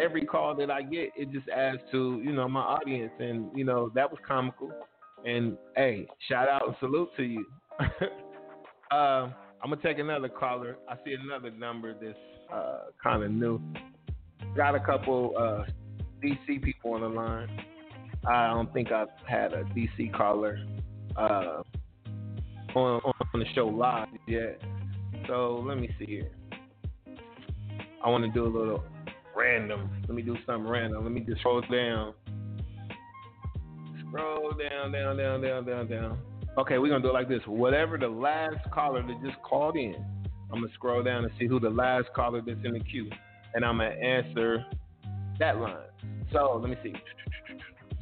every call that I get, it just adds to, you know, my audience. And, you know, that was comical. And, hey, shout out and salute to you. uh, I'm going to take another caller. I see another number that's uh, kind of new. Got a couple uh, D C people on the line. I don't think I've had a D C caller uh, on, on the show live yet. So let me see here. I want to do a little random. Let me do something random. Let me just scroll down. Scroll down, down, down, down, down, down. Okay, we're going to do it like this. Whatever the last caller that just called in, I'm going to scroll down and see who the last caller that's in the queue. And I'm going to answer that line. So let me see.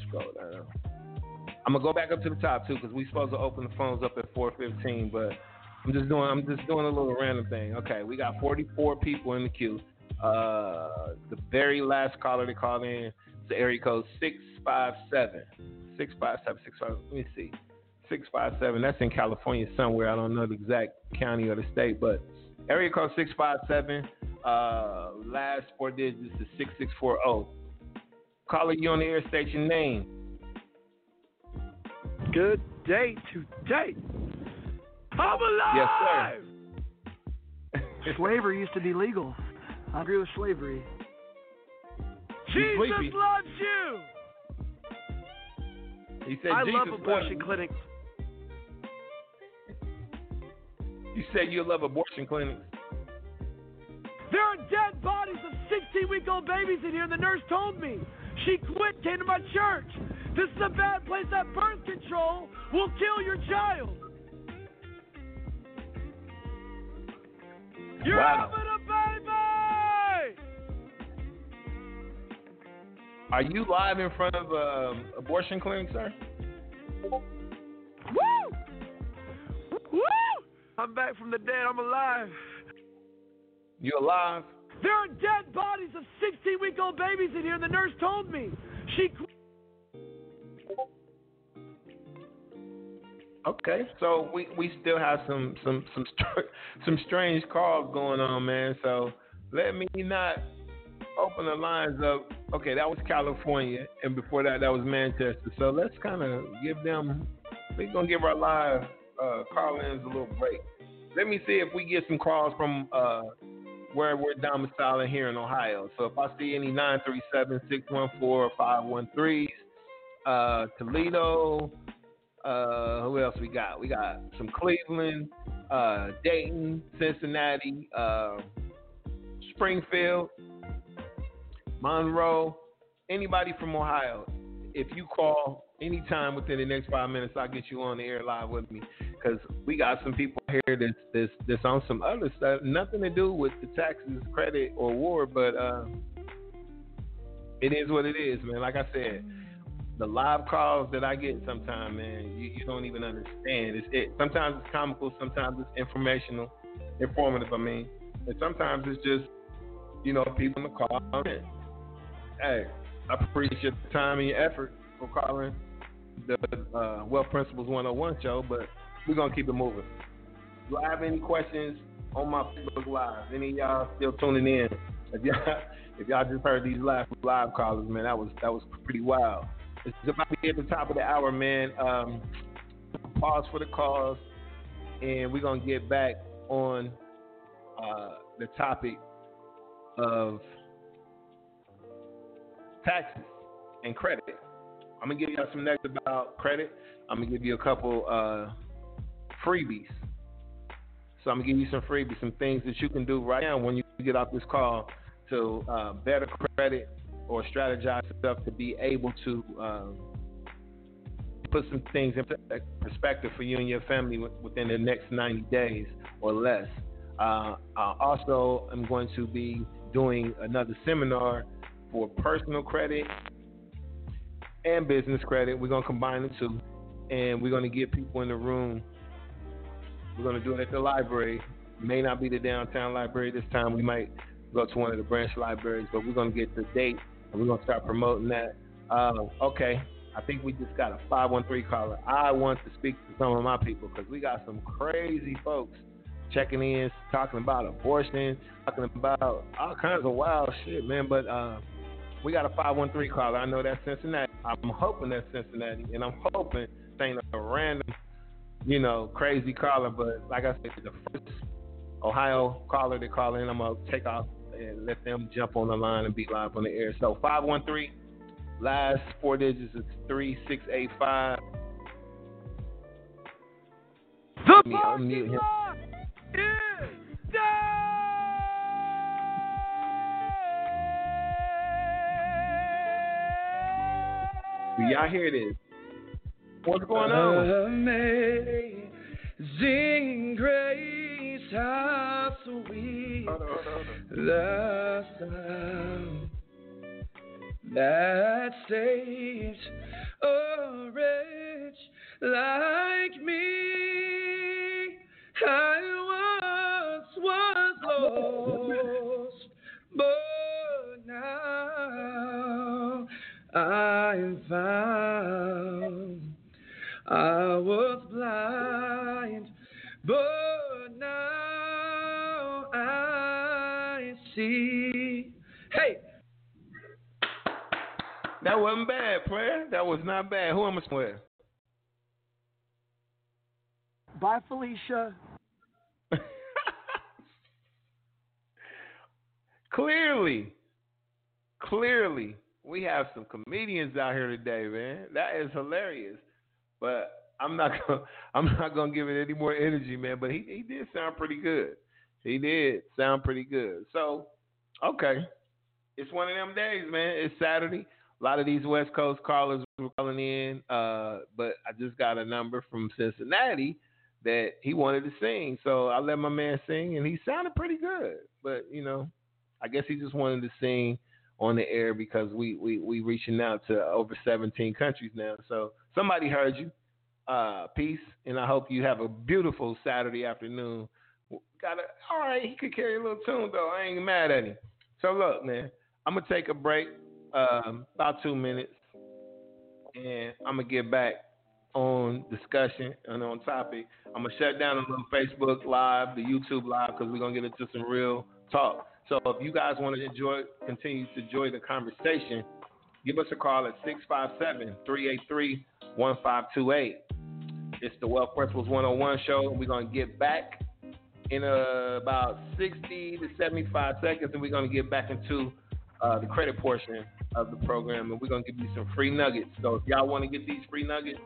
Scroll down. I'm gonna go back up to the top too, because we supposed to open the phones up at four fifteen, but I'm just doing I'm just doing a little random thing. Okay, we got forty-four people in the queue. Uh, the very last caller to call in is the area code six five seven. six five seven six five seven Let me see. six five seven That's in California somewhere. I don't know the exact county or the state, but area code six five seven Uh, last four digits is six six four zero Caller, you on the air, state your name. Good day today. I'm alive. Yes, sir. Slavery used to be legal. I agree with slavery. Jesus sleepy. loves you. He said, I Jesus love abortion loves clinics. You said you love abortion clinics. There are dead bodies of sixteen-week-old babies in here, and the nurse told me. She quit, came to my church. This is a bad place. That birth control will kill your child. You're wow. having a baby! Are you live in front of an uh, abortion clinic, sir? Woo! Woo! I'm back from the dead. I'm alive. You alive? There are dead bodies of sixteen-week-old babies in here, and the nurse told me. She... Okay, so we, we still have some some some, str- some strange calls going on, man. So let me not open the lines up. Okay, that was California, and before that, that was Manchester. So let's kind of give them... We're going to give our live uh, call-ins a little break. Let me see if we get some calls from... Uh, where we're domiciling here in Ohio. So if I see any nine three seven, six one four, five one three uh, Toledo, uh, who else we got? We got some Cleveland, uh, Dayton, Cincinnati, uh, Springfield, Monroe, anybody from Ohio. If you call anytime within the next five minutes, I'll get you on the air live with me, because we got some people here that's, that's, that's on some other stuff. Nothing to do with the taxes, credit, or war, but uh, it is what it is, man. Like I said, the live calls that I get sometimes, man, you, you don't even understand. It's it. Sometimes it's comical, sometimes it's informational, informative, I mean. And sometimes it's just, you know, people in the call. Hey, I appreciate the time and your effort for calling the uh, Wealth Principles one oh one show, but we're going to keep it moving. Do I have any questions on my Facebook Live? Any of y'all still tuning in? If y'all, if y'all just heard these live live callers, man, that was that was pretty wild. It's about to be at the top of the hour, man. Um, pause for the calls, and we're going to get back on uh, the topic of taxes and credit. I'm going to give you some next about credit. I'm going to give you a couple uh, freebies. So I'm going to give you some freebies, some things that you can do right now when you get off this call to uh, better credit or strategize stuff to be able to um, put some things in perspective for you and your family within the next ninety days or less. Uh, I also am going to be doing another seminar for personal credit and business credit. We're going to combine the two, and we're going to get people in the room. We're going to do it at the library. May not be the downtown library this time. We might go to one of the branch libraries, but we're going to get the date, and we're going to start promoting that. Uh, okay, I think we just got a five one three caller. I want to speak to some of my people, because we got some crazy folks checking in, talking about abortion, talking about all kinds of wild shit, man. But uh, we got a five one three caller. I know that's Cincinnati. I'm hoping that's Cincinnati, and I'm hoping it ain't a random, you know, crazy caller. But like I said, the first Ohio caller to call in, I'm going to take off and let them jump on the line and be live on the air. So five one three, last four digits is three six eight five The parking lot is down. Y'all hear this? What's going on? Amazing grace, how sweet the sound that saves a wretch like me. I once was lost, but now I am found. I was blind, but now I see. Hey! That wasn't bad, player. That was not bad. Who am I swear? Bye, Felicia. Clearly, clearly, we have some comedians out here today, man. That is hilarious. But I'm not gonna, I'm not gonna give it any more energy, man. But he, he did sound pretty good. He did sound pretty good. So, okay, it's one of them days, man. It's Saturday. A lot of these West Coast callers were calling in, uh, but I just got a number from Cincinnati that he wanted to sing. So I let my man sing, and he sounded pretty good. But, you know, I guess he just wanted to sing on the air because we we, we reaching out to over seventeen countries now. So somebody heard you. Uh, peace, and I hope you have a beautiful Saturday afternoon. Got a, all right, he could carry a little tune, though. I ain't mad at him. So, look, man, I'm going to take a break. Um, about two minutes, and I'm gonna get back on discussion and on topic. I'm gonna shut down a little Facebook Live, the YouTube Live, because we're gonna get into some real talk. So if you guys want to enjoy, continue to enjoy the conversation, give us a call at six five seven, three eight three, one five two eight. It's the Wealth Principles one oh one show. We're gonna get back in uh, about sixty to seventy-five seconds, and we're gonna get back into Uh, the credit portion of the program, and we're going to give you some free nuggets. So if y'all want to get these free nuggets,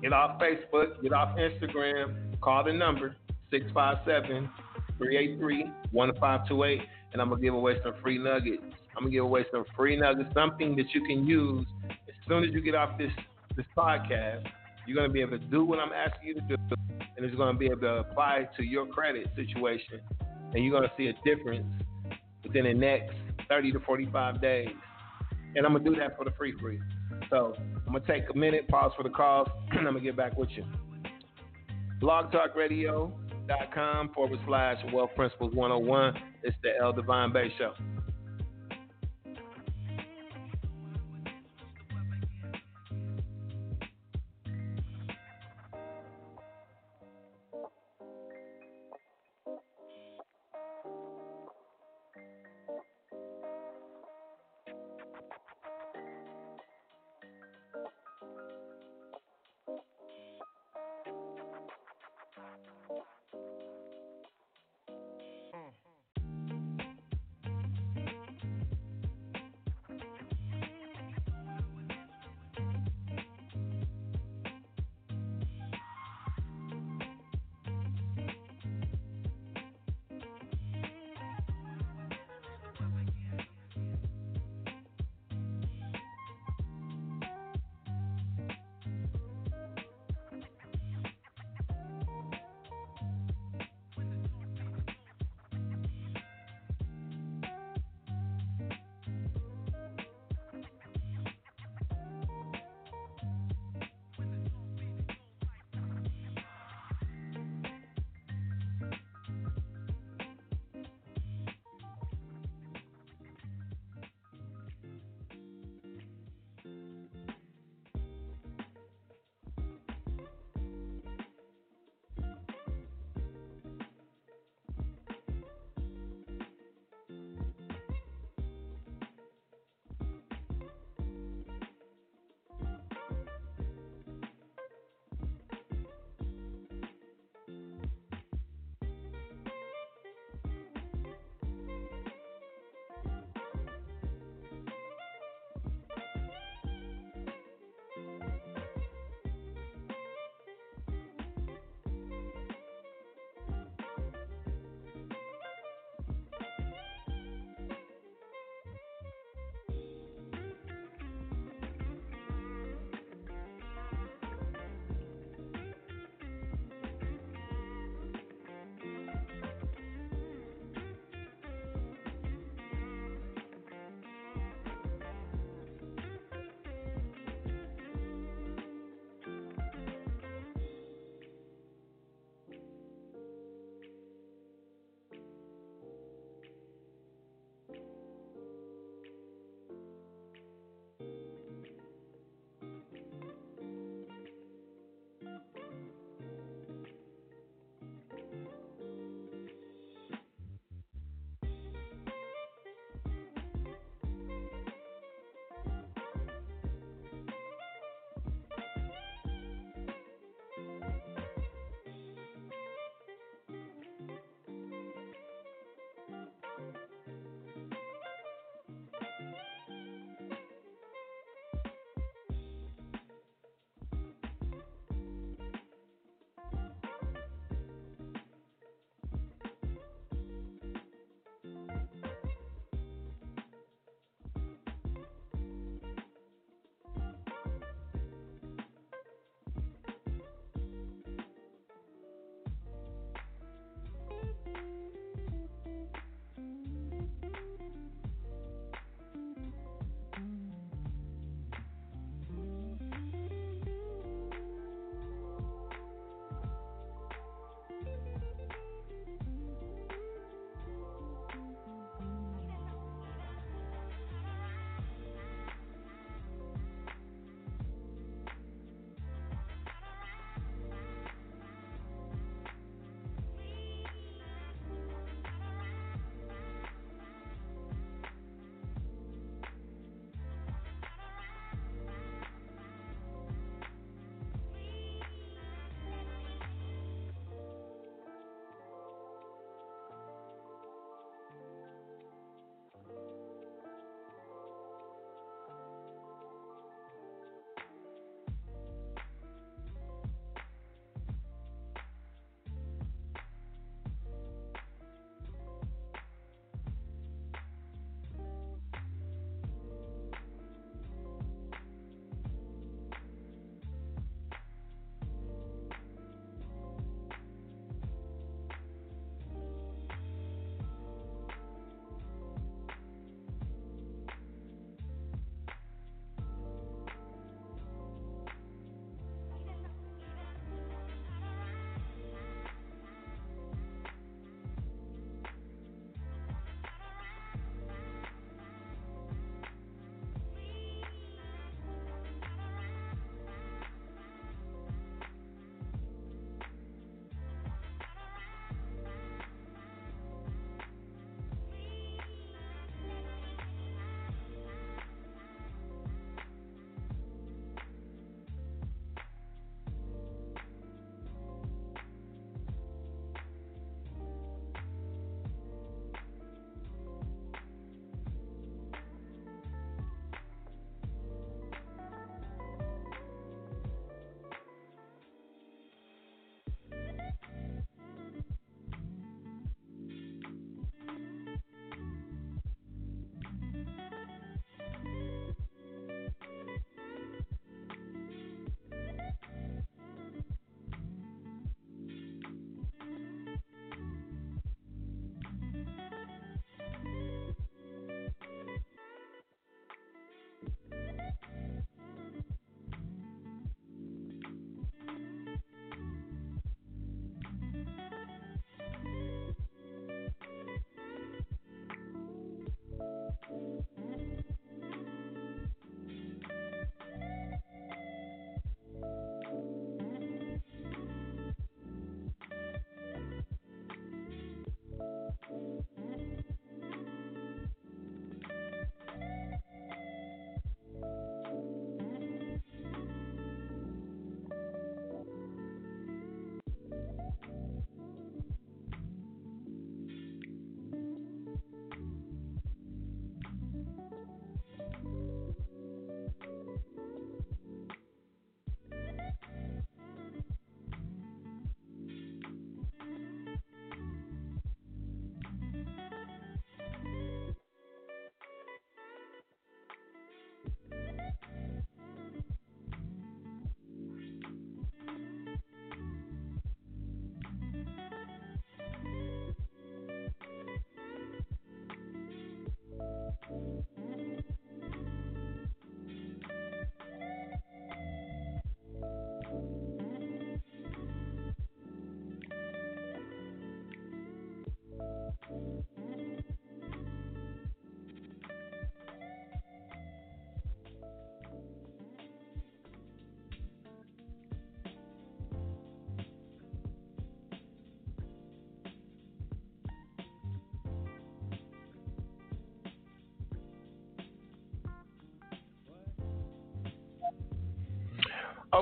get off Facebook, get off Instagram, call the number six five seven, three eight three, one five two eight, and I'm going to give away some free nuggets. I'm going to give away some free nuggets, something that you can use as soon as you get off this, this podcast. You're going to be able to do what I'm asking you to do, and it's going to be able to apply to your credit situation, and you're going to see a difference within the next thirty to forty-five days. And I'm going to do that for the free free. So I'm going to take a minute, pause for the calls, and I'm going to get back with you. blog talk radio dot com forward slash Wealth Principles one oh one. It's the L. Divine Bay Show.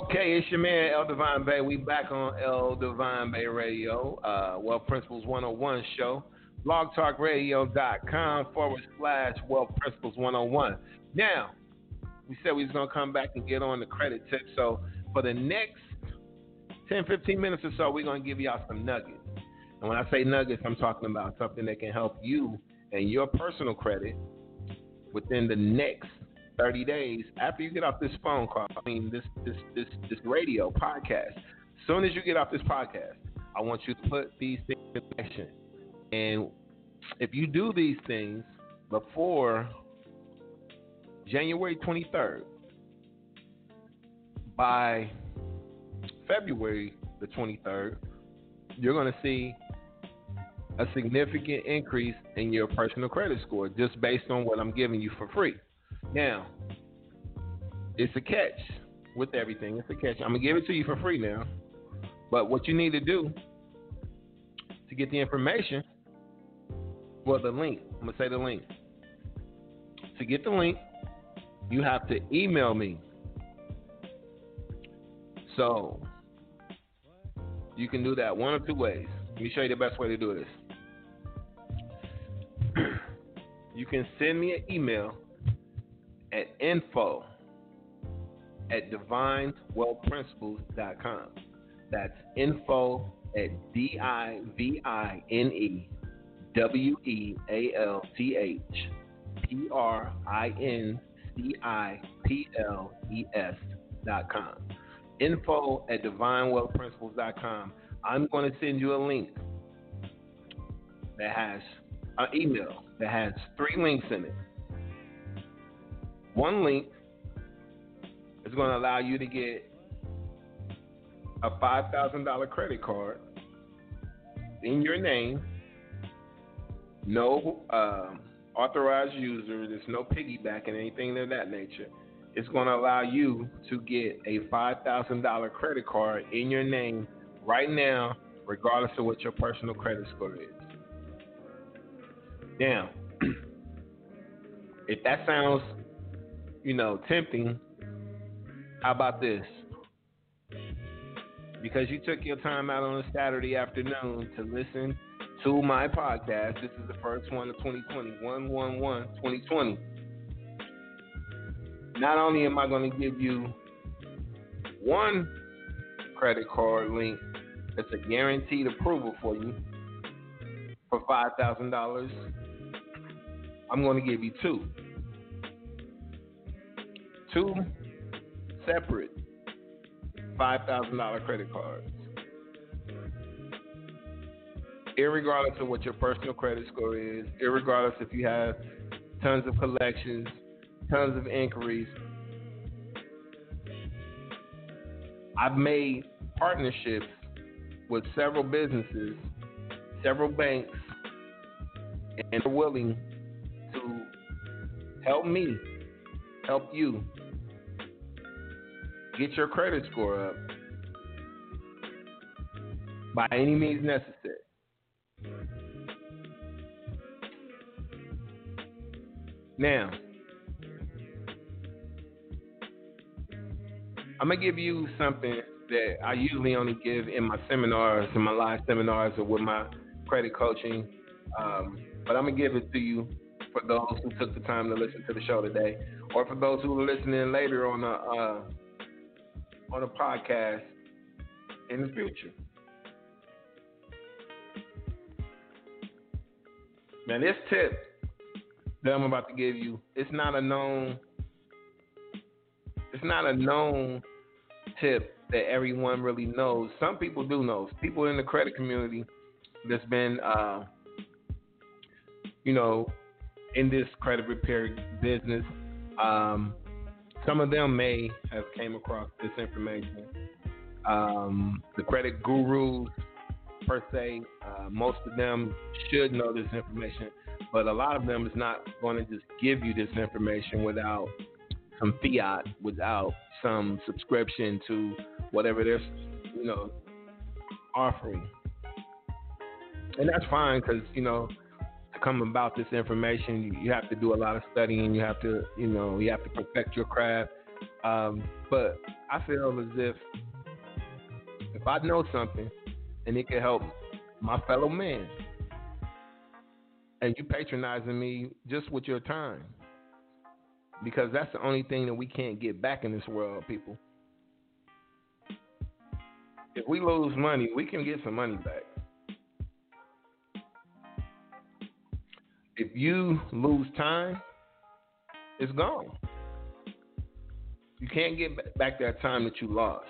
Okay, it's your man, El Divine Bay. We back on El Divine Bay Radio, uh, Wealth Principles one oh one show, blog talk radio dot com forward slash Wealth Principles one oh one. Now, we said we was going to come back and get on the credit tip. So for the next ten, fifteen minutes or so, we're going to give y'all some nuggets. And when I say nuggets, I'm talking about something that can help you and your personal credit within the next thirty days after you get off this phone call. I mean, this this this this radio podcast. As soon as you get off this podcast, I want you to put these things in action. And if you do these things before January twenty-third, by February the twenty-third, you're going to see a significant increase in your personal credit score just based on what I'm giving you for free. Now, it's a catch with everything. It's a catch. I'm going to give it to you for free now. But what you need to do to get the information, well, the link. I'm going to say the link. To get the link, you have to email me. So you can do that one of two ways. Let me show you the best way to do this. You can send me an email at info at divine wealth principles dot com. That's info at D I V I N E W E A L T H P R I N C I P L E S dot com. Info at divine wealth principles dot com. I'm going to send you a link that has an email that has three links in it. One link is going to allow you to get a five thousand dollars credit card in your name, no uh, authorized user, there's no piggybacking, anything of that nature. It's going to allow you to get a five thousand dollars credit card in your name right now, regardless of what your personal credit score is. Now, if that sounds, you know, tempting, how about this? Because you took your time out on a Saturday afternoon to listen to my podcast. This is the first one of twenty twenty, one one one twenty twenty. Not only am I going to give you one credit card link that's a guaranteed approval for you for five thousand dollars, I'm going to give you two. Two separate five thousand dollars credit cards, irregardless of what your personal credit score is, irregardless if you have tons of collections, tons of inquiries. I've made partnerships with several businesses, several banks, and they're willing to help me, help you get your credit score up by any means necessary. Now, I'm going to give you something that I usually only give in my seminars, in my live seminars or with my credit coaching. Um, but I'm going to give it to you for those who took the time to listen to the show today, or for those who are listening later on a, uh, on a podcast in the future. Now, this tip that I'm about to give you, it's not a known, it's not a known tip that everyone really knows. Some people do know. People in the credit community that's been, uh, you know, in this credit repair business, um, some of them may have came across this information. Um, the credit gurus, per se, uh, most of them should know this information, but a lot of them is not going to just give you this information without some fiat, without some subscription to whatever they're, you know, offering. And that's fine, because, you know, to come about this information, you have to do a lot of studying. You have to, you know, you have to perfect your craft. Um, but I feel as if if I know something and it can help my fellow man, and you patronizing me just with your time, because that's the only thing that we can't get back in this world, people. If we lose money, we can get some money back. If you lose time, it's gone. You can't get back that time that you lost.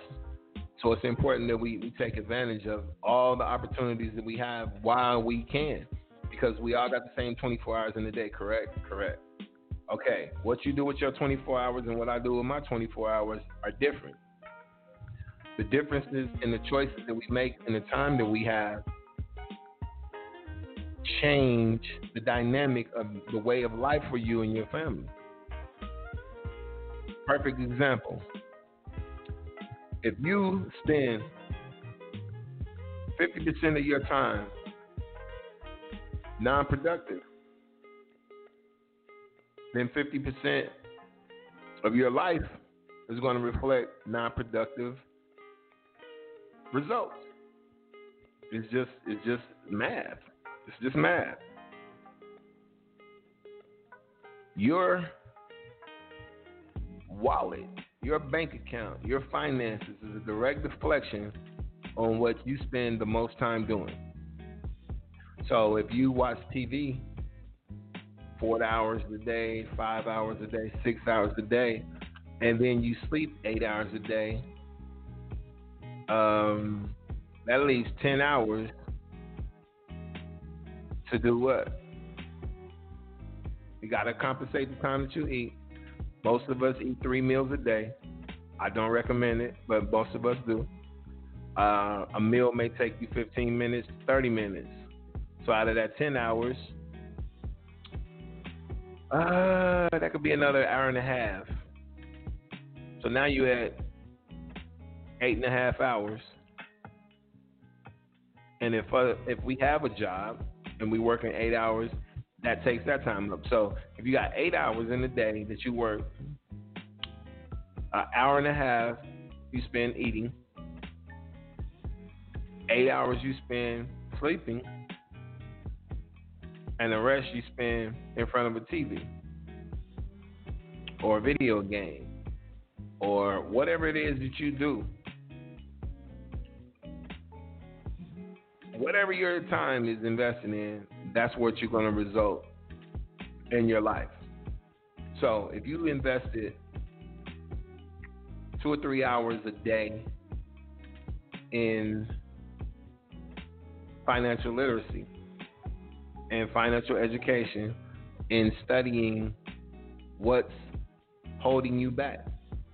So it's important that we, we take advantage of all the opportunities that we have while we can, because we all got the same twenty-four hours in a day, correct? Correct. Okay, what you do with your twenty-four hours and what I do with my twenty-four hours are different. The differences in the choices that we make and the time that we have change the dynamic of the way of life for you and your family. Perfect example. If you spend fifty percent of your time non-productive, then fifty percent of your life is going to reflect non-productive results. It's just, it's just math. It's just math. Your wallet, your bank account, your finances is a direct reflection on what you spend the most time doing. So if you watch T V four hours a day, five hours a day, six hours a day, and then you sleep eight hours a day, um, that leaves ten hours to do what? You gotta compensate the time that you eat. Most of us eat three meals a day. I don't recommend it, but most of us do. Uh, a meal may take you fifteen minutes, thirty minutes. So out of that ten hours, uh, that could be another hour and a half. So now you at eight and a half hours. And if uh, if we have a job and we work in eight hours, that takes that time up. So if you got eight hours in the day that you work, an hour and a half you spend eating, eight hours you spend sleeping, and the rest you spend in front of a T V or a video game or whatever it is that you do. Whatever your time is invested in, that's what you're going to result in your life. So if you invested two or three hours a day in financial literacy and financial education, in studying what's holding you back.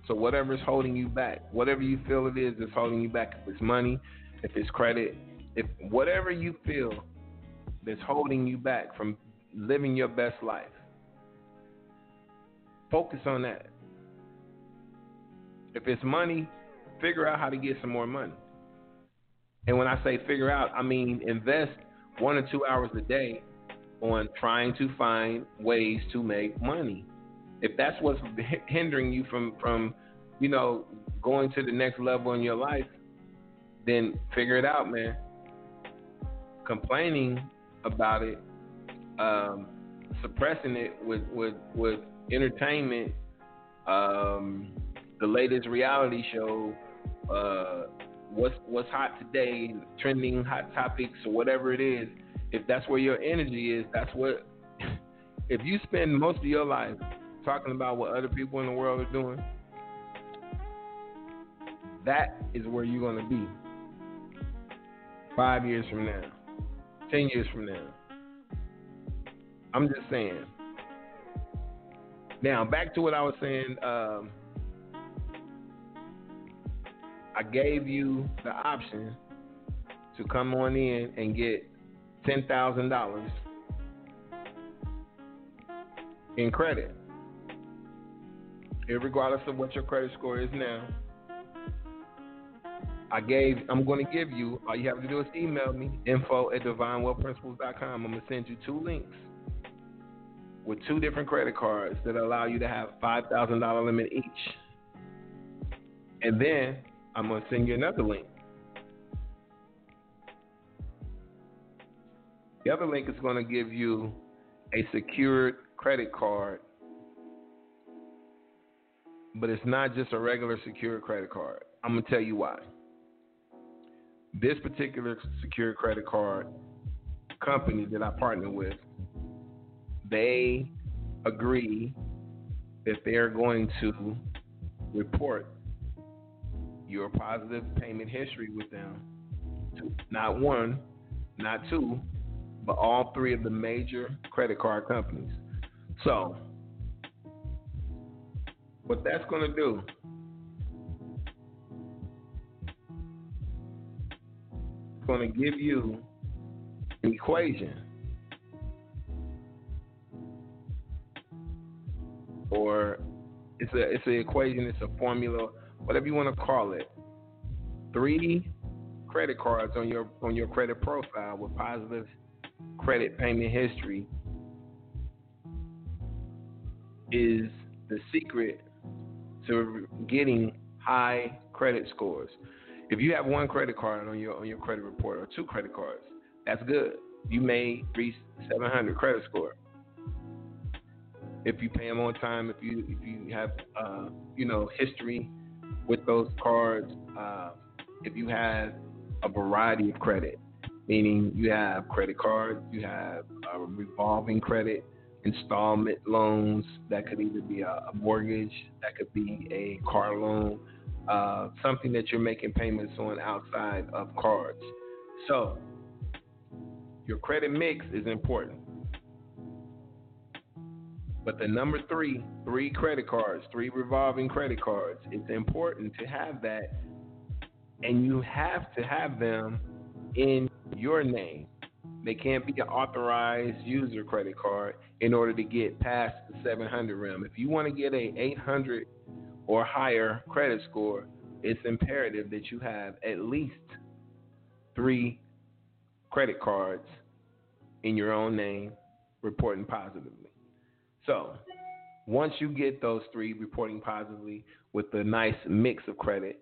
So whatever's holding you back, whatever you feel it is that's holding you back, if it's money, if it's credit, if whatever you feel that's holding you back from living your best life, focus on that. If it's money, figure out how to get some more money. And when I say figure out, I mean invest one or two hours a day on trying to find ways to make money. If that's what's hindering you from, from, you know, going to the next level in your life, then figure it out, man. Complaining about it, um, suppressing it with, with, with entertainment, um, the latest reality show, uh, what's, what's hot today, trending hot topics or whatever it is, if that's where your energy is, that's what, if you spend most of your life talking about what other people in the world are doing, that is where you're going to be five years from now, ten years from now. I'm just saying. Now, back to what I was saying. Um, I gave you the option to come on in and get ten thousand dollars in credit, regardless of what your credit score is now. I gave, I'm going to give you, all you have to do is email me, info at divine wealth principles dot com. I'm going to send you two links with two different credit cards that allow you to have five thousand dollars limit each. and then I'm going to send you another link. The other link is going to give you a secured credit card, but it's not just a regular secured credit card. I'm going to tell you why. This particular secured credit card company that I partner with, they agree that they are going to report your positive payment history with them to not one, not two, but all three of the major credit card companies. So what that's going to do, it's going to give you an equation or it's a it's an equation, it's a formula, whatever you want to call it. Three credit cards on your on your credit profile with positive credit payment history is the secret to getting high credit scores. If you have one credit card on your on your credit report or two credit cards, that's good. You may reach seven hundred credit score if you pay them on time. If you if you have uh, you know history with those cards, uh, if you have a variety of credit. Meaning you have credit cards, you have uh, revolving credit, installment loans. That could either be a, a mortgage, that could be a car loan, uh, something that you're making payments on outside of cards. So your credit mix is important. But the number three, three credit cards, three revolving credit cards, it's important to have that. And you have to have them in your name. They can't be an authorized user credit card in order to get past the seven hundred realm. If you want to get a eight hundred or higher credit score, it's imperative that you have at least three credit cards in your own name reporting positively. So once you get those three reporting positively with a nice mix of credit,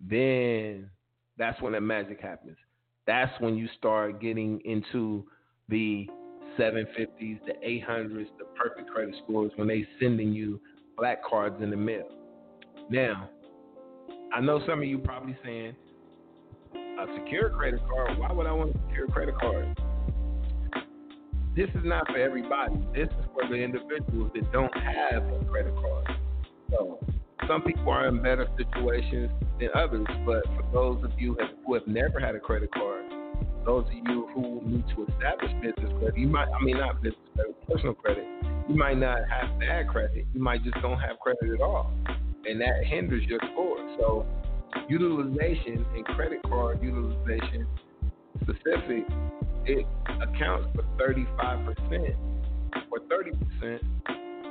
then that's when the magic happens. That's when you start getting into the seven fifties, the eight hundreds, the perfect credit scores, when they sending you black cards in the mail. Now, I know some of you probably saying, a secure credit card? Why would I want a secure credit card? This is not for everybody. This is for the individuals that don't have a credit card. So some people are in better situations than others, but for those of you who have never had a credit card, those of you who need to establish business credit, you might, I mean, not business credit, personal credit, you might not have bad credit. You might just don't have credit at all, and that hinders your score. So utilization and credit card utilization specific, it accounts for thirty-five percent or thirty percent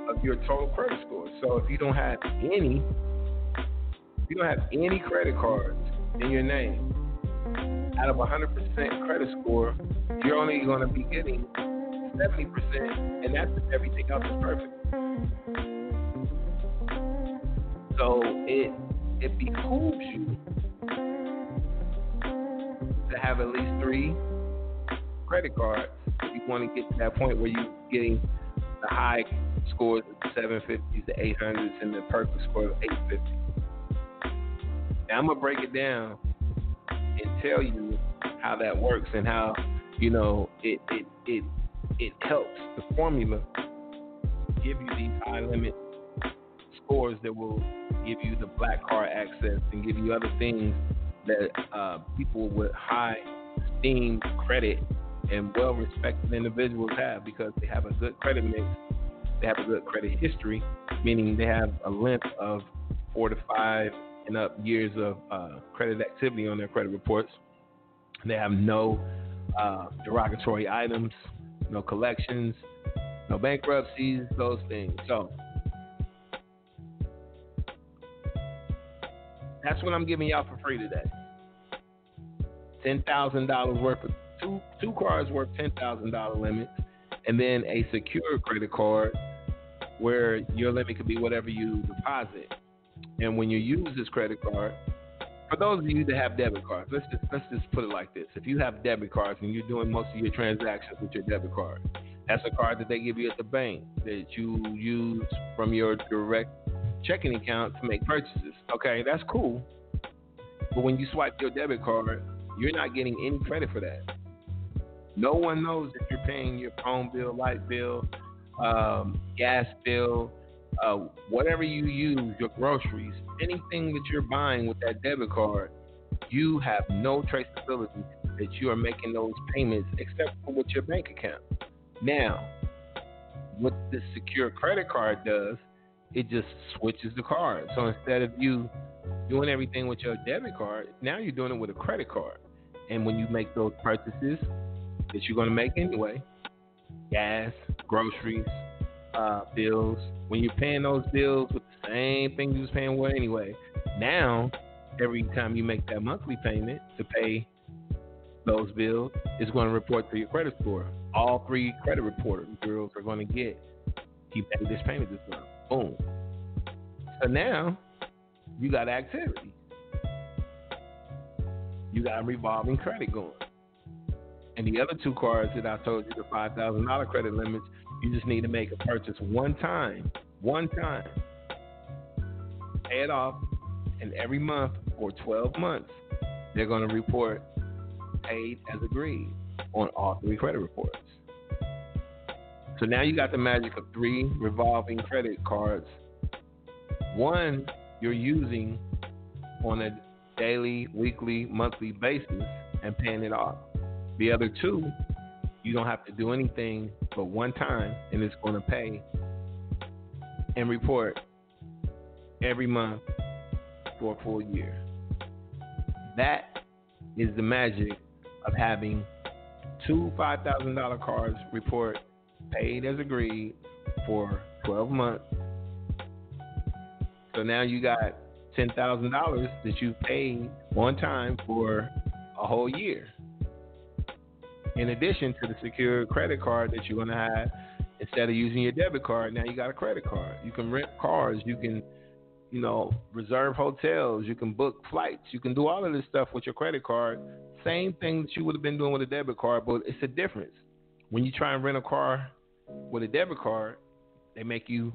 of your total credit score. So if you don't have any, if you don't have any credit cards in your name, out of one hundred percent credit score, you're only going to be getting seventy percent, and that's if everything else is perfect. So it it behooves you to have at least three credit cards if you want to get to that point where you're getting the high scores of the seven fifties, the eight hundreds, and the perfect score of eight fifty. Now, I'm going to break it down and tell you how that works and how, you know, it it it, it helps the formula give you these high limit scores that will give you the black card access and give you other things that uh, people with high esteem credit and well-respected individuals have, because they have a good credit mix. They have a good credit history, meaning they have a length of four to five and up years of uh, credit activity on their credit reports. They have no uh, derogatory items, no collections, no bankruptcies, those things. So that's what I'm giving y'all for free today. ten thousand dollars worth of two, two cards worth ten thousand dollars limits, and then a secure credit card where your limit could be whatever you deposit. And when you use this credit card, for those of you that have debit cards, let's just let's just put it like this. If you have debit cards and you're doing most of your transactions with your debit card, that's a card that they give you at the bank that you use from your direct checking account to make purchases. Okay, that's cool. But when you swipe your debit card, you're not getting any credit for that. No one knows if you're paying your phone bill, light bill, um, gas bill, uh, whatever you use, your groceries, anything that you're buying with that debit card, you have no traceability that you are making those payments except for with your bank account. Now, what this secure credit card does, it just switches the card. So instead of you doing everything with your debit card, now you're doing it with a credit card. And when you make those purchases that you're going to make anyway, gas, groceries, uh, bills, when you're paying those bills with the same thing you was paying with anyway, now every time you make that monthly payment to pay those bills, it's going to report to your credit score. All three credit reporters girls are going to get, he paid this payment this month. Boom. So now you got activity. You got revolving credit going. And the other two cards that I told you, the five thousand dollars credit limits, you just need to make a purchase one time, one time. Pay it off, and every month for twelve months, they're going to report paid as agreed on all three credit reports. So now you got the magic of three revolving credit cards. One you're using on a daily, weekly, monthly basis and paying it off. The other two, you don't have to do anything but one time, and it's going to pay and report every month for a full year. That is the magic of having two five thousand dollars cards report paid as agreed for twelve months. So now you got ten thousand dollars that you paid one time for a whole year. In addition to the secure credit card that you're going to have, instead of using your debit card, now you got a credit card. You can rent cars. You can, you know, reserve hotels. You can book flights. You can do all of this stuff with your credit card. Same thing that you would have been doing with a debit card, but it's a difference. When you try and rent a car with a debit card, they make you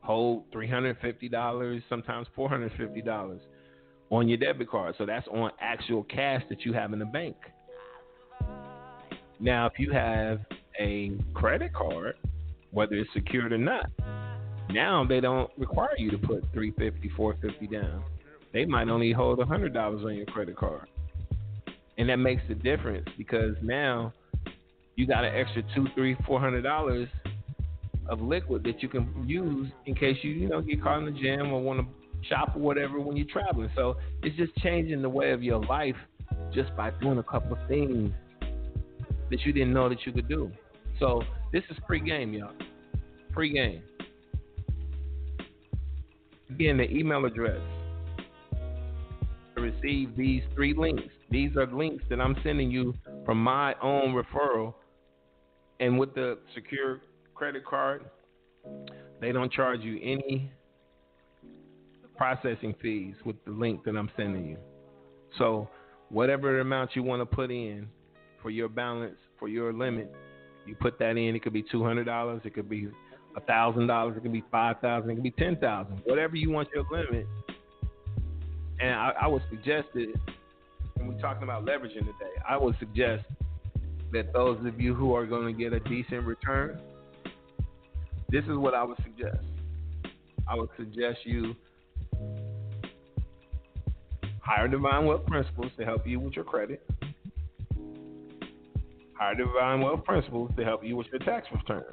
hold three hundred fifty dollars, sometimes four hundred fifty dollars on your debit card. So that's on actual cash that you have in the bank. Now, if you have a credit card, whether it's secured or not, now they don't require you to put three hundred fifty dollars, four hundred fifty dollars down. They might only hold one hundred dollars on your credit card. And that makes a difference because now you got an extra two, three, four hundred dollars of liquid that you can use in case you, you know, get caught in the gym or want to shop or whatever when you're traveling. So it's just changing the way of your life just by doing a couple of things that you didn't know that you could do. So this is free game, y'all. Free game. Again, the email address to receive these three links. These are links that I'm sending you from my own referral. And with the secure credit card, they don't charge you any processing fees with the link that I'm sending you. So whatever amount you want to put in for your balance, for your limit, you put that in. It could be two hundred dollars. It could be one thousand dollars. It could be five thousand dollars. It could be ten thousand dollars. Whatever you want your limit. And I, I would suggest it. And we're talking about leveraging today. I would suggest that those of you who are going to get a decent return, this is what I would suggest. I would suggest you hire Divine Wealth Principles to help you with your credit. Hire Divine Wealth Principles to help you with your tax return.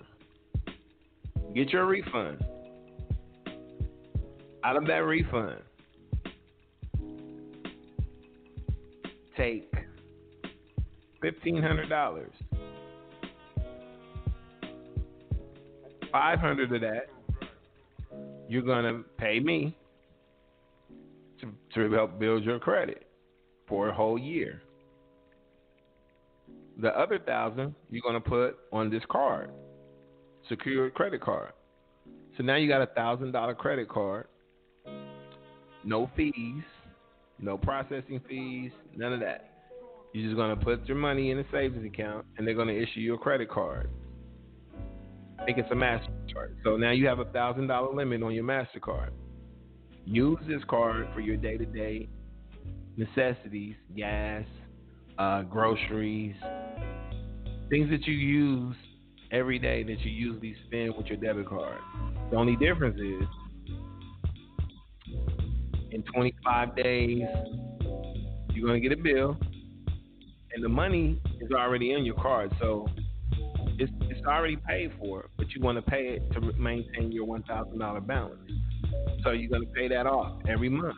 Get your refund. Out of that refund, take fifteen hundred dollars. five hundred dollars of that you're going to pay me to, to help build your credit for a whole year. The other one thousand dollars you're going to put on this card, secured credit card. So now you got a one thousand dollars credit card No fees, no processing fees, none of that. You're just going to put your money in a savings account, and they're going to issue you a credit card. I think it's a MasterCard. So now you have a one thousand dollars limit on your MasterCard. Use this card for your day-to-day necessities, gas, uh, groceries, things that you use every day that you usually spend with your debit card. The only difference is in twenty-five days, you're going to get a bill, and the money is already in your card. So it's, it's already paid for, but you want to pay it to maintain your one thousand dollars balance. So you're going to pay that off every month.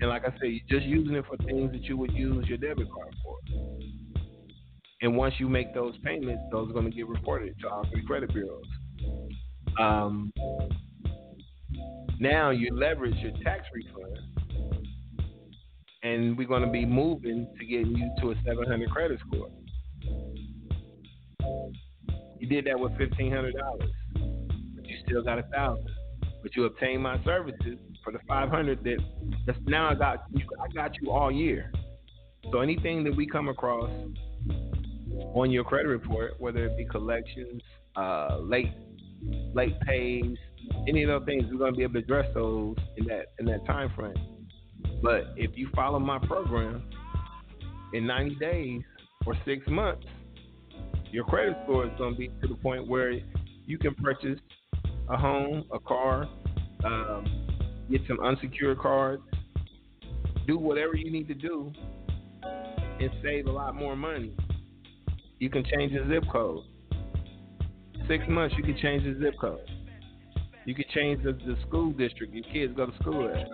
And like I said, you're just using it for things that you would use your debit card for. And once you make those payments, those are going to get reported to all three credit bureaus. Um, now you leverage your tax refund, and we're going to be moving to getting you to a seven hundred credit score. You did that with fifteen hundred dollars, but you still got one thousand dollars. But you obtained my services for the five hundred dollars that that's now I got you, I got you all year. So anything that we come across on your credit report, whether it be collections, uh, late late pays, any of those things, we're going to be able to address those in that in that time frame. But if you follow my program, in ninety days or six months, your credit score is going to be to the point where you can purchase a home, a car, um, get some unsecured cards, do whatever you need to do, and save a lot more money. You can change the zip code. Six months, you can change the zip code. You can change the, the school district your kids go to school at.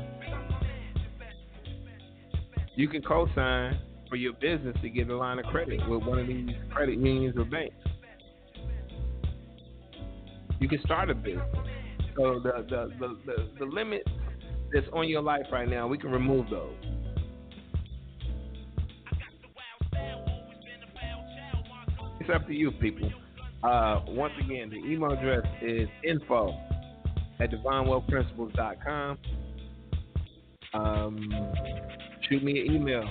You can co-sign for your business to get a line of credit with one of these credit unions or banks. You can start a business. So the the the, the, the limit that's on your life right now, we can remove those. It's up to you, people. Uh, once again, the email address is info at divine wealth principles dot com. Um, shoot me an email.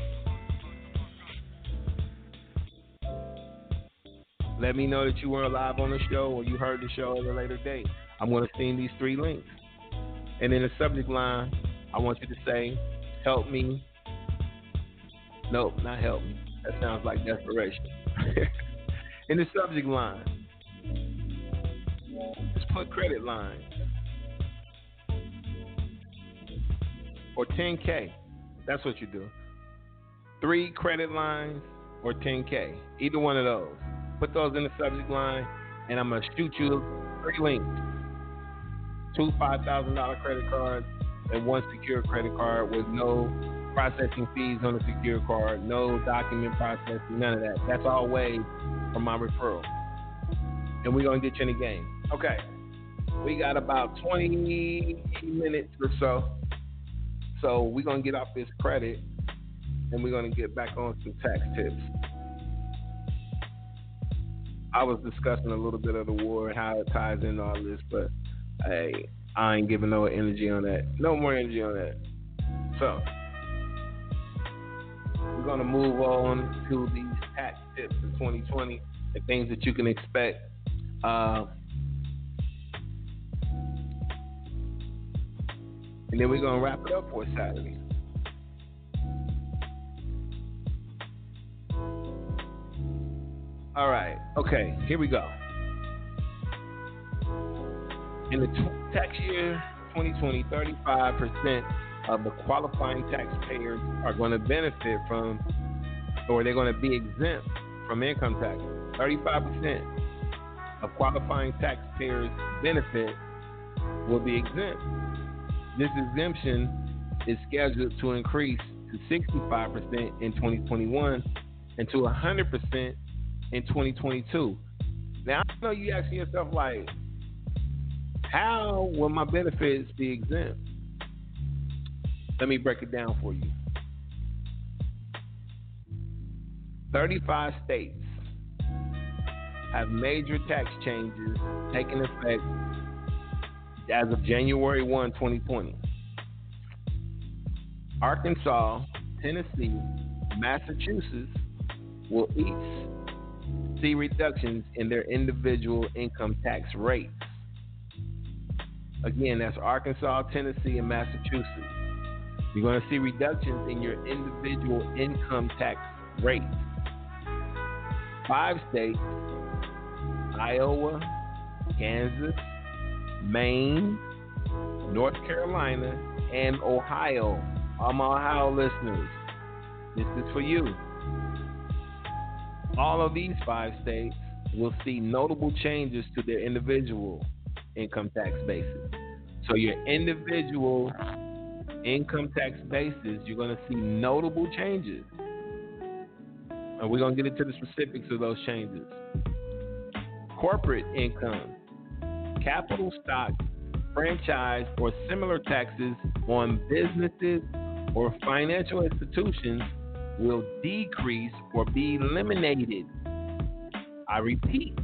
Let me know that you were live on the show or you heard the show at a later date. I'm going to send these three links. And in the subject line, I want you to say, help me. Nope, not help me. That sounds like desperation. In the subject line, just put credit line or ten K. That's what you do. Three credit lines or ten K. Either one of those. Put those in the subject line, and I'm going to shoot you three links. Two five thousand dollars credit cards and one secure credit card with no processing fees on the secure card, no document processing, none of that. That's all waived from my referral. And we're going to get you in the game. Okay. We got about twenty minutes or so. So we're going to get off this credit, and we're going to get back on some tax tips. I was discussing a little bit of the war and how it ties into all this, but hey, I ain't giving no energy on that. No more energy on that. So we're going to move on to these tax tips for twenty twenty, the things that you can expect. Uh, and then we're going to wrap it up for Saturday. All right. Okay. Here we go. In the t- tax year twenty twenty, thirty-five percent of the qualifying taxpayers are going to benefit from, or they're going to be exempt from income tax. thirty-five percent of qualifying taxpayers' benefit will be exempt. This exemption is scheduled to increase to sixty-five percent in twenty twenty-one and to one hundred percent in twenty twenty-two. Now, I know you asking yourself, like, how will my benefits be exempt? Let me break it down for you. thirty-five states have major tax changes taking effect as of January first, twenty twenty. Arkansas, Tennessee, Massachusetts will each see reductions in their individual income tax rates. Again, that's Arkansas, Tennessee, and Massachusetts. You're going to see reductions in your individual income tax rate. Five states, Iowa, Kansas, Maine, North Carolina, and Ohio. All my Ohio listeners, this is for you. All of these five states will see notable changes to their individual income tax basis. So your individual income tax basis, you're going to see notable changes. And we're going to get into the specifics of those changes. Corporate income, capital stock, franchise, or similar taxes on businesses or financial institutions will decrease or be eliminated. I repeat.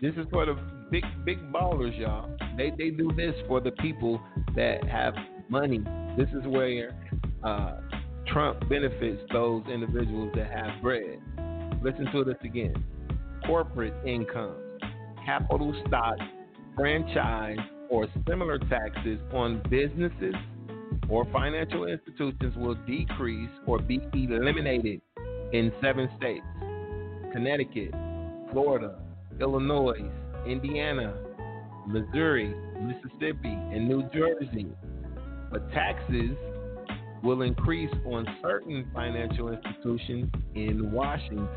This is for the big, big ballers, y'all. They they do this for the people that have money. This is where uh, Trump benefits those individuals that have bread. Listen to this again. Corporate income, capital stock, franchise, or similar taxes on businesses or financial institutions will decrease or be eliminated in seven states: Connecticut, Florida, Illinois, Indiana, Missouri, Mississippi, and New Jersey. But taxes will increase on certain financial institutions in Washington.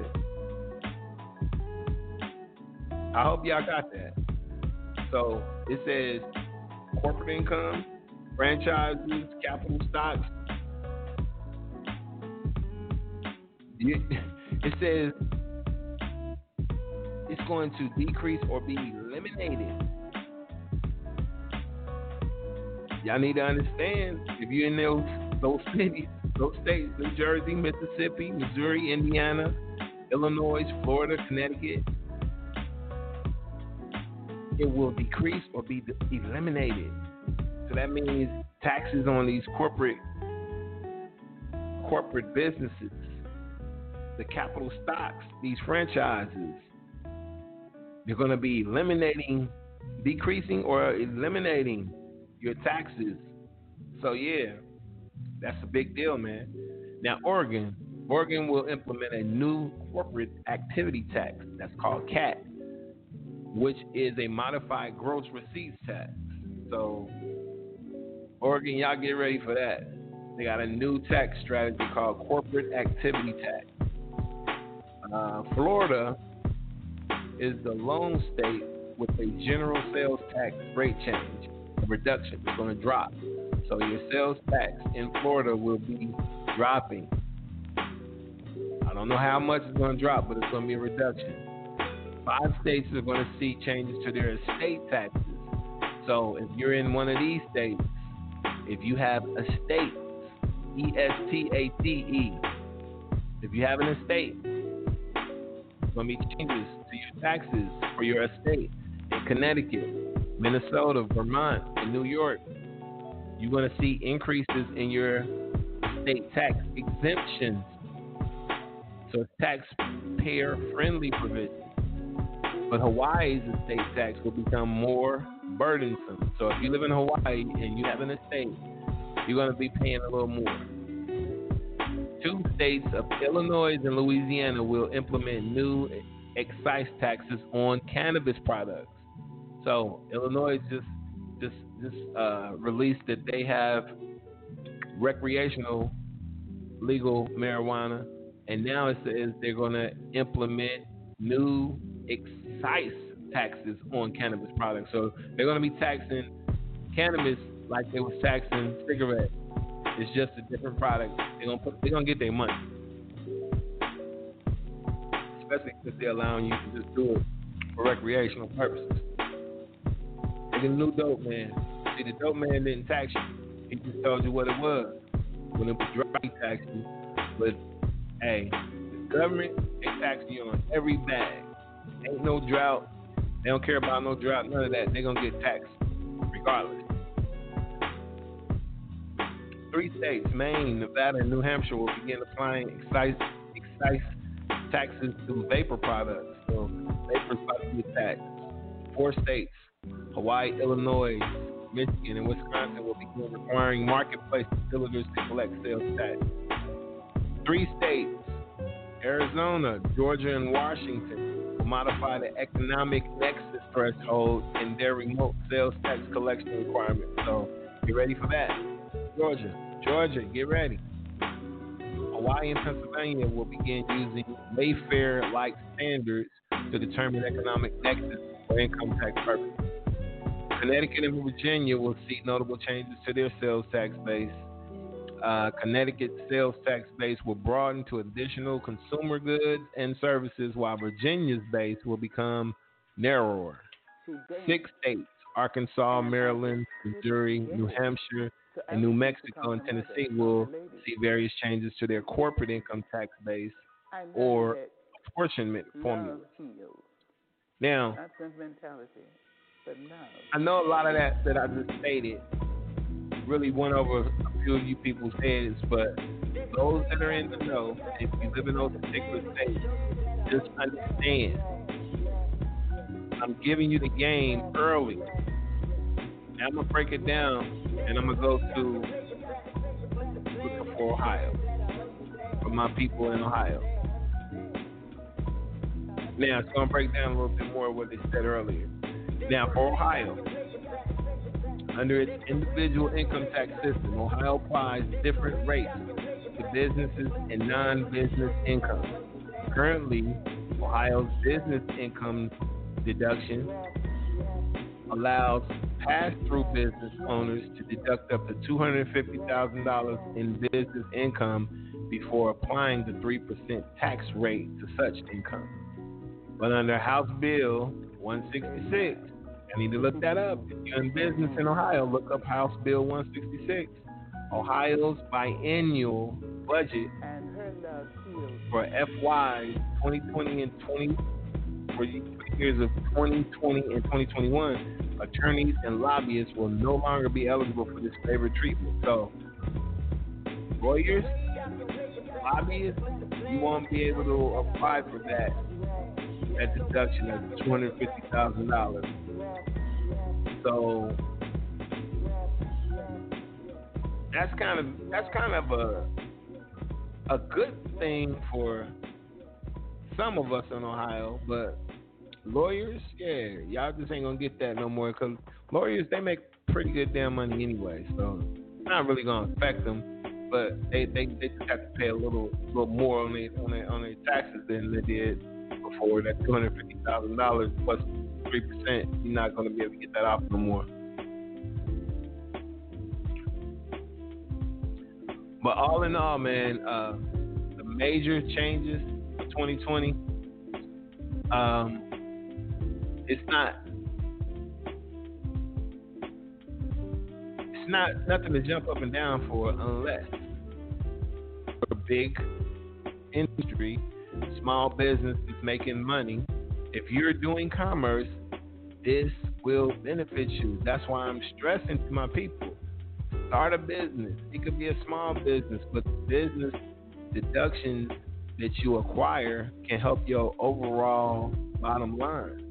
I hope y'all got that. So it says corporate income, franchises, capital stocks. It says it's going to decrease or be eliminated. Y'all need to understand, if you're in those, those cities, those states, New Jersey, Mississippi, Missouri, Indiana, Illinois, Florida, Connecticut, it will decrease or be eliminated. So that means taxes on these corporate corporate businesses, the capital stocks, these franchises, you're going to be eliminating, decreasing or eliminating your taxes. So yeah, that's a big deal, man. Now, Oregon, Oregon will implement a new corporate activity tax that's called C A T, which is a modified gross receipts tax. So, Oregon, y'all get ready for that. They got a new tax strategy called corporate activity tax. Uh, Florida is the lone state with a general sales tax rate change. The reduction is going to drop. So, your sales tax in Florida will be dropping. I don't know how much it's going to drop, but it's going to be a reduction. Five states are going to see changes to their estate taxes. So if you're in one of these states, if you have estates, E S T A T E, if you have an estate, there's going to be changes to your taxes for your estate. In Connecticut, Minnesota, Vermont, and New York, you're going to see increases in your estate tax exemptions. So it's taxpayer-friendly provisions. But Hawaii's estate tax will become more burdensome. So if you live in Hawaii and you have an estate, you're going to be paying a little more. Two states of Illinois and Louisiana will implement new excise taxes on cannabis products. So Illinois just just just uh, released that they have recreational legal marijuana, and now it says they're going to implement new excise taxes on cannabis products. So they're going to be taxing cannabis like they was taxing cigarettes. It's just a different product. They're going to put, they're going to get their money, especially because they're allowing you to just do it for recreational purposes. They get a new dope man. See, the dope man didn't tax you. He just told you what it was. When it was dry, he taxed you. But hey, the government, they tax you on every bag. Ain't no drought. They don't care about no drought, none of that. They're going to get taxed regardless. three states, Maine, Nevada, and New Hampshire, will begin applying excise, excise taxes to vapor products. So vapor's about to be taxed. Four states, Hawaii, Illinois, Michigan, and Wisconsin, will begin requiring marketplace dealers to collect sales tax. Three states, Arizona, Georgia, and Washington, will modify the economic nexus threshold in their remote sales tax collection requirements. So get ready for that. Georgia, Georgia, get ready. Hawaii and Pennsylvania will begin using Wayfair-like standards to determine economic nexus for income tax purposes. Connecticut and Virginia will see notable changes to their sales tax base. Uh, Connecticut's sales tax base will broaden to additional consumer goods and services, while Virginia's base will become narrower. Six states, Arkansas, Maryland, Missouri, New Hampshire, and New Mexico and Tennessee, will see various changes to their corporate income tax base or apportionment formula. Now, I know a lot of that that I just stated really went over a few of you people's heads, but those that are in the know, if you live in those particular states, just understand I'm giving you the game early. Now I'm going to break it down, and I'm going to go to looking for Ohio, for my people in Ohio. Now, so I'm going to break down a little bit more of what they said earlier. Now, for Ohio, under its individual income tax system, Ohio applies different rates to businesses and non-business income. Currently, Ohio's business income deduction allows pass-through business owners to deduct up to two hundred fifty thousand dollars in business income before applying the three percent tax rate to such income. But under House Bill one sixty-six, I need to look that up. If you're in business in Ohio, look up House Bill one sixty-six. Ohio's biannual budget for F Y twenty twenty and twenty for the years of twenty twenty and twenty twenty-one, attorneys and lobbyists will no longer be eligible for this favored treatment. So, lawyers, lobbyists, you won't be able to apply for that that deduction of two hundred fifty thousand dollars. So that's kind of that's kind of a a good thing for some of us in Ohio, but lawyers, yeah, y'all just ain't gonna get that no more, because lawyers, they make pretty good damn money anyway, so it's not really gonna affect them, but they, they, they just have to pay a little little more on their on their on their taxes than they did before. That two hundred fifty thousand dollars plus three percent, you're not going to be able to get that off no more. But all in all, man, uh, the major changes for twenty twenty, um, it's not it's not nothing to jump up and down for, unless for big industry, small business is making money. If you're doing commerce, this will benefit you. That's why I'm stressing to my people, start a business. It could be a small business, but the business deductions that you acquire can help your overall bottom line.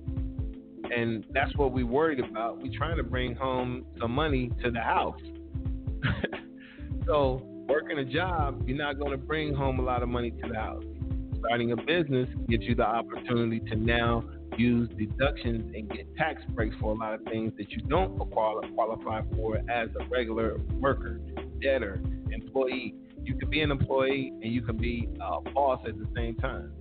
And that's what we're worried about. We're trying to bring home some money to the house. So working a job, you're not going to bring home a lot of money to the house. Starting a business gives you the opportunity to now use deductions and get tax breaks for a lot of things that you don't qualify for as a regular worker, debtor, employee. You can be an employee and you can be a boss at the same time.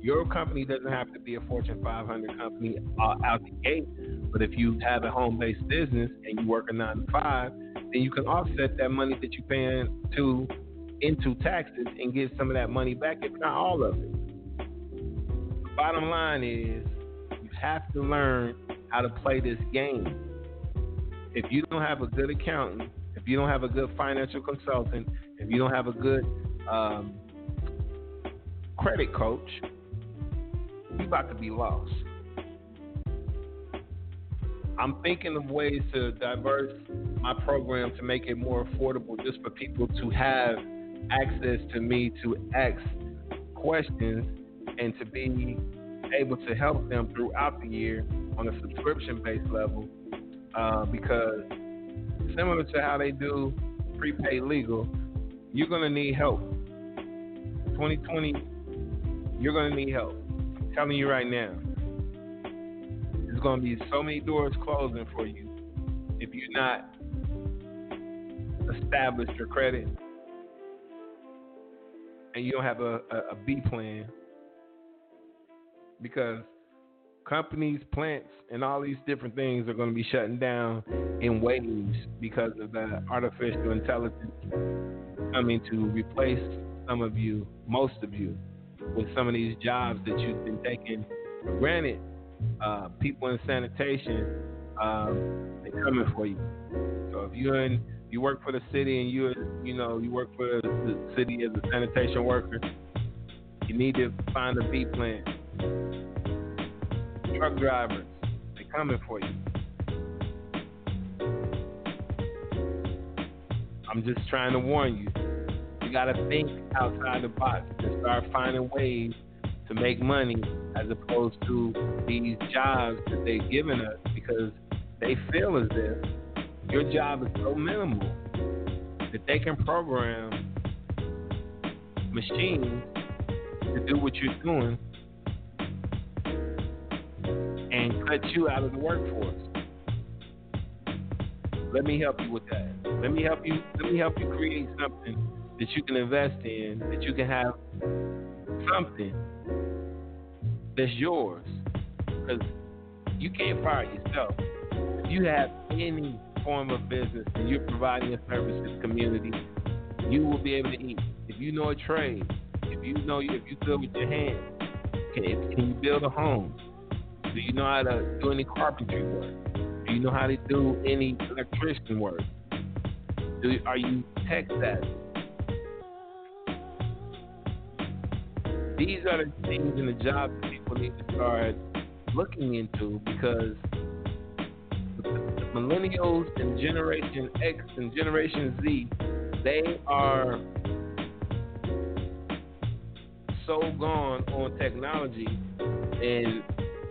Your company doesn't have to be a Fortune five hundred company out the gate, but if you have a home-based business and you work a nine to five, then you can offset that money that you're paying to into taxes and give some of that money back, if not all of it. The bottom line is you have to learn how to play this game. If you don't have a good accountant, if you don't have a good financial consultant, if you don't have a good um, credit coach, you're about to be lost. I'm thinking of ways to diverse my program to make it more affordable just for people to have access to me, to ask questions, and to be able to help them throughout the year on a subscription-based level, uh, because similar to how they do prepaid legal, you're going to need help. twenty twenty, you're going to need help. I'm telling you right now. There's going to be so many doors closing for you if you're not established your credit and you don't have a, a, a B plan, because companies, plants, and all these different things are going to be shutting down in waves because of the artificial intelligence coming to replace some of you, most of you, with some of these jobs that you've been taking for granted. Uh, people in sanitation, um, they're coming for you. So if you're in, you work for the city and you, you know, you work for the city as a sanitation worker, you need to find a B plan. Truck drivers, they're coming for you. I'm just trying to warn you. You got to think outside the box and start finding ways to make money as opposed to these jobs that they've given us, because they feel as if your job is so minimal that they can program machines to do what you're doing and cut you out of the workforce. Let me help you with that. Let me help you. Let me help you create something that you can invest in, that you can have something that's yours, because you can't fire yourself. If you have any form of business and you're providing a service to the community, you will be able to eat. If you know a trade, if you know you, if you build with your hands, can, can you build a home? Do you know how to do any carpentry work? Do you know how to do any electrician work? Do you, are you tech savvy? These are the things in the job that people need to start looking into, because the millennials and Generation X and Generation Z, they are so gone on technology and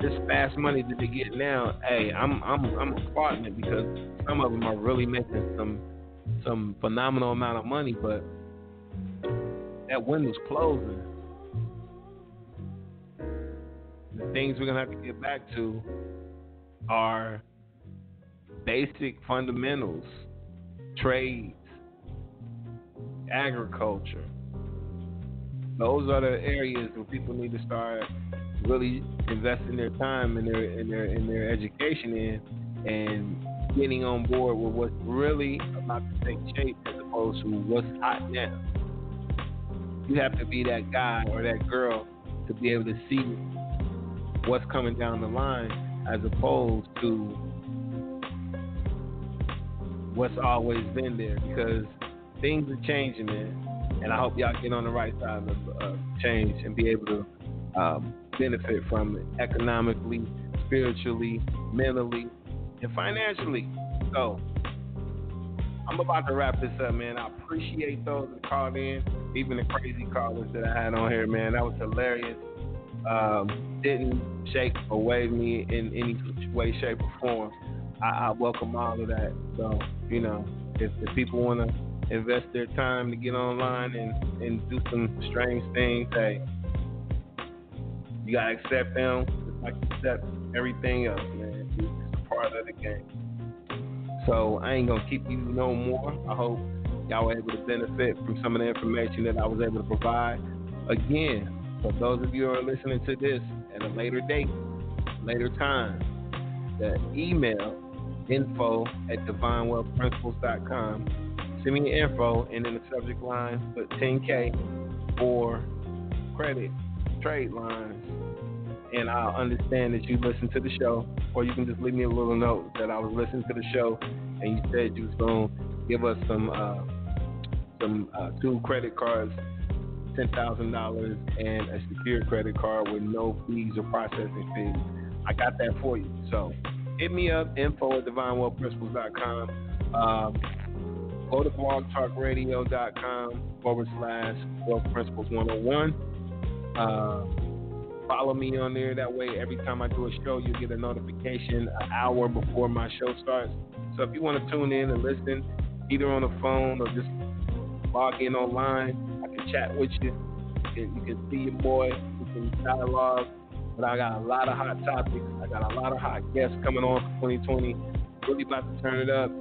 this fast money that they get now. Hey, I'm I'm I'm applauding it, because some of them are really making some some phenomenal amount of money, but that window's closing. The things we're going to have to get back to are basic fundamentals, trades, agriculture. Those are the areas where people need to start really investing their time and their and their, and their education in, and getting on board with what's really about to take shape as opposed to what's hot now. You have to be that guy or that girl to be able to see what's coming down the line, as opposed to what's always been there, because things are changing, man. And I hope y'all get on the right side of uh, change and be able to um, benefit from it economically, spiritually, mentally, and financially. So I'm about to wrap this up, man. I appreciate those that called in, even the crazy callers that I had on here, man. That was hilarious. Um, didn't shake or wave me in any way, shape, or form. I, I welcome all of that. So, you know, if, if people want to invest their time to get online and, and do some strange things, hey, you got to accept them just like you accept everything else, man. It's a part of the game. So I ain't going to keep you no more. I hope y'all were able to benefit from some of the information that I was able to provide. Again, for those of you who are listening to this at a later date, later time, the email info at divine wealth principles dot com. Send me your info, and in the subject line, put ten K for credit trade lines, and I'll understand that you listened to the show, or you can just leave me a little note that I was listening to the show, and you said you was going to give us some, uh, some uh, two credit cards, ten thousand dollars, and a secure credit card with no fees or processing fees. I got that for you. So hit me up, info at divine wealth principles dot com. Um, go to blog talk radio dot com forward slash Wealth Principles one oh one. Uh, follow me on there. That way, every time I do a show, you get a notification an hour before my show starts. So if you want to tune in and listen, either on the phone or just log in online, I can chat with you. You can, you can see your boy. You can dialogue. But I got a lot of hot topics. I got a lot of hot guests coming on for twenty twenty. Really about to turn it up.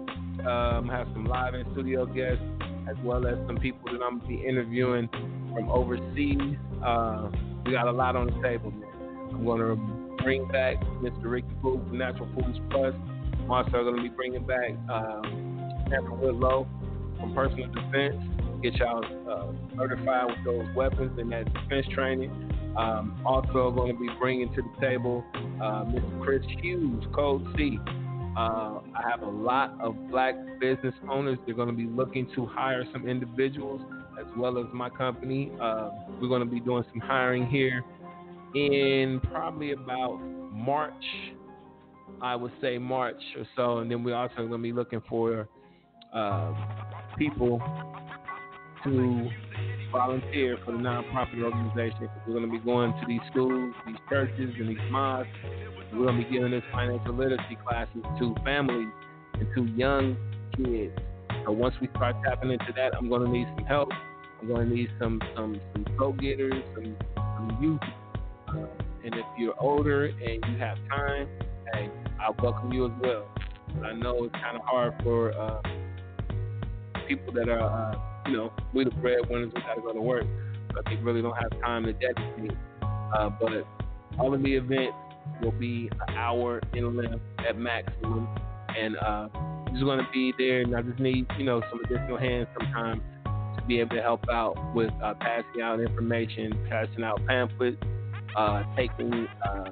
Um, have some live in studio guests, as well as some people that I'm going to be interviewing from overseas. Uh, we got a lot on the table, man. I'm going to bring back Mister Ricky Poole from Natural Foods Plus. I'm also going to be bringing back Captain um, Whitlow from Personal Defense. Get y'all uh, certified with those weapons and that defense training. Um, also going to be bringing to the table uh, Mister Chris Hughes, Code C. Uh, I have a lot of black business owners. They're going to be looking to hire some individuals as well as my company. Uh, we're going to be doing some hiring here in probably about March. I would say March or so. And then we're also going to be looking for uh, people to volunteer for the nonprofit organization. We're going to be going to these schools, these churches, and these mosques. We're going to be giving this financial literacy classes to families and to young kids. So once we start tapping into that, I'm going to need some help. I'm going to need some some, some go-getters, some, some youth. Uh, and if you're older and you have time, hey, I'll welcome you as well. But I know it's kind of hard for uh, people that are... Uh, You know, we the breadwinners, we gotta go to work. So I think really don't have time to dedicate. Uh, but all of the events will be an hour in length at maximum, and uh, I'm just gonna be there. And I just need, you know, some additional hands sometimes to be able to help out with uh, passing out information, passing out pamphlets, uh, taking uh,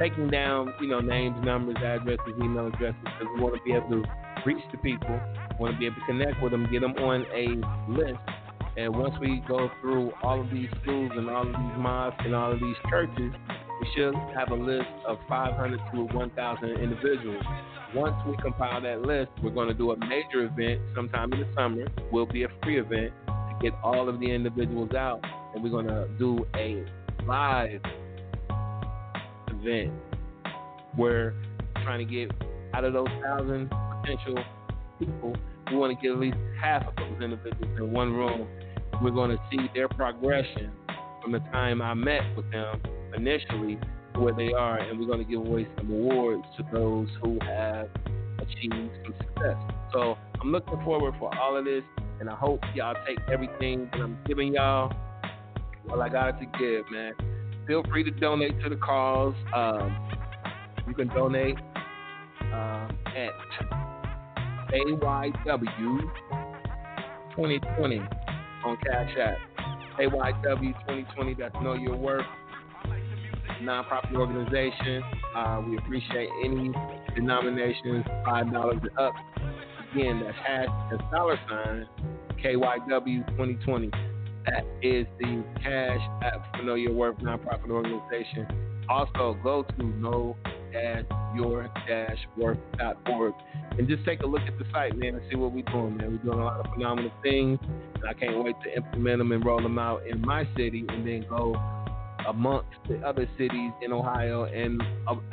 taking down, you know, names, numbers, addresses, email addresses, because we want to be able to reach the people. Want to be able to connect with them, get them on a list. And once we go through all of these schools and all of these mosques and all of these churches, we should have a list of five hundred to one thousand individuals. Once we compile that list, we're going to do a major event sometime in the summer. It will be a free event to get all of the individuals out. And we're going to do a live event where we're trying to get out of those thousand potential people, we want to get at least half of those individuals in one room. We're going to see their progression from the time I met with them initially to where they are, and we're going to give away some awards to those who have achieved some success. So I'm looking forward for all of this, and I hope y'all take everything that I'm giving y'all. Well, I got it to give, man. Feel free to donate to the cause. Um, you can donate um, at A Y W twenty twenty on Cash App. A Y W twenty twenty, that's Know Your Worth, nonprofit organization. Uh, we appreciate any denominations, five dollars and up. Again, that's hash and dollar sign K Y W twenty twenty. That is the Cash App for Know Your Worth nonprofit organization. Also, go to Know your worth dot org and just take a look at the site, man, and see what we're doing, man. We're doing a lot of phenomenal things, and I can't wait to implement them and roll them out in my city and then go amongst the other cities in Ohio and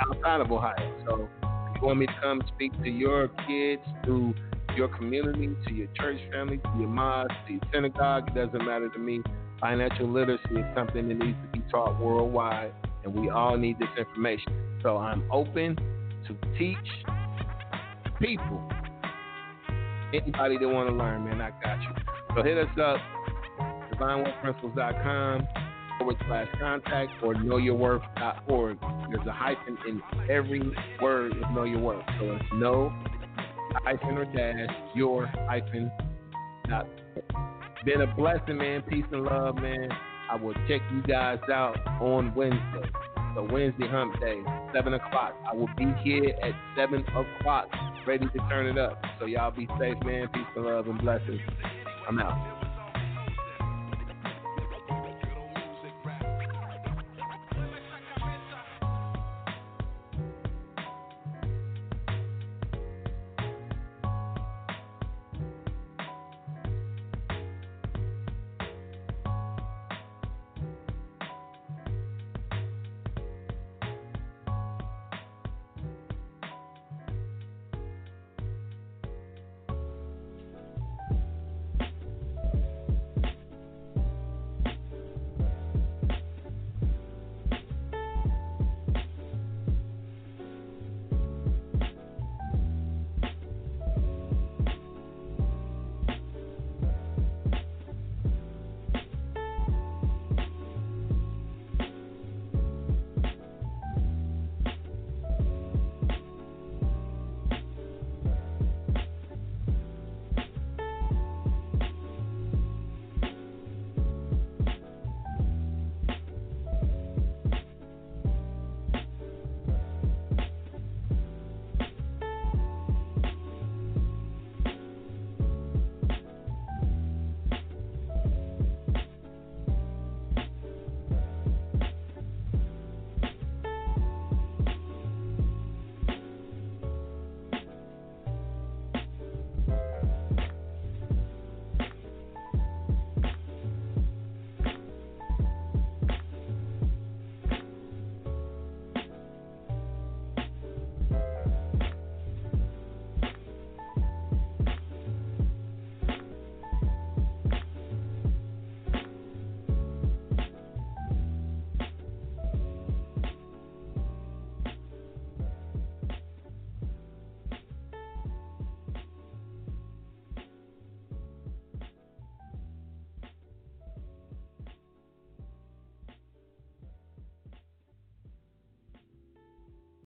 outside of Ohio. So if you want me to come speak to your kids, to your community, to your church family, to your mosque, to your synagogue, it doesn't matter to me. Financial literacy is something that needs to be taught worldwide, and we all need this information. So I'm open to teach people. Anybody that want to learn, man, I got you. So hit us up, divine wealth principles dot com forward slash contact or know your worth dot org. There's a hyphen in every word of Know Your Worth. So it's no hyphen or dash, your hyphen dot org. Been a blessing, man. Peace and love, man. I will check you guys out on Wednesday. So Wednesday hump day, seven o'clock. I will be here at seven o'clock, ready to turn it up. So y'all be safe, man. Peace and love and blessings. I'm out.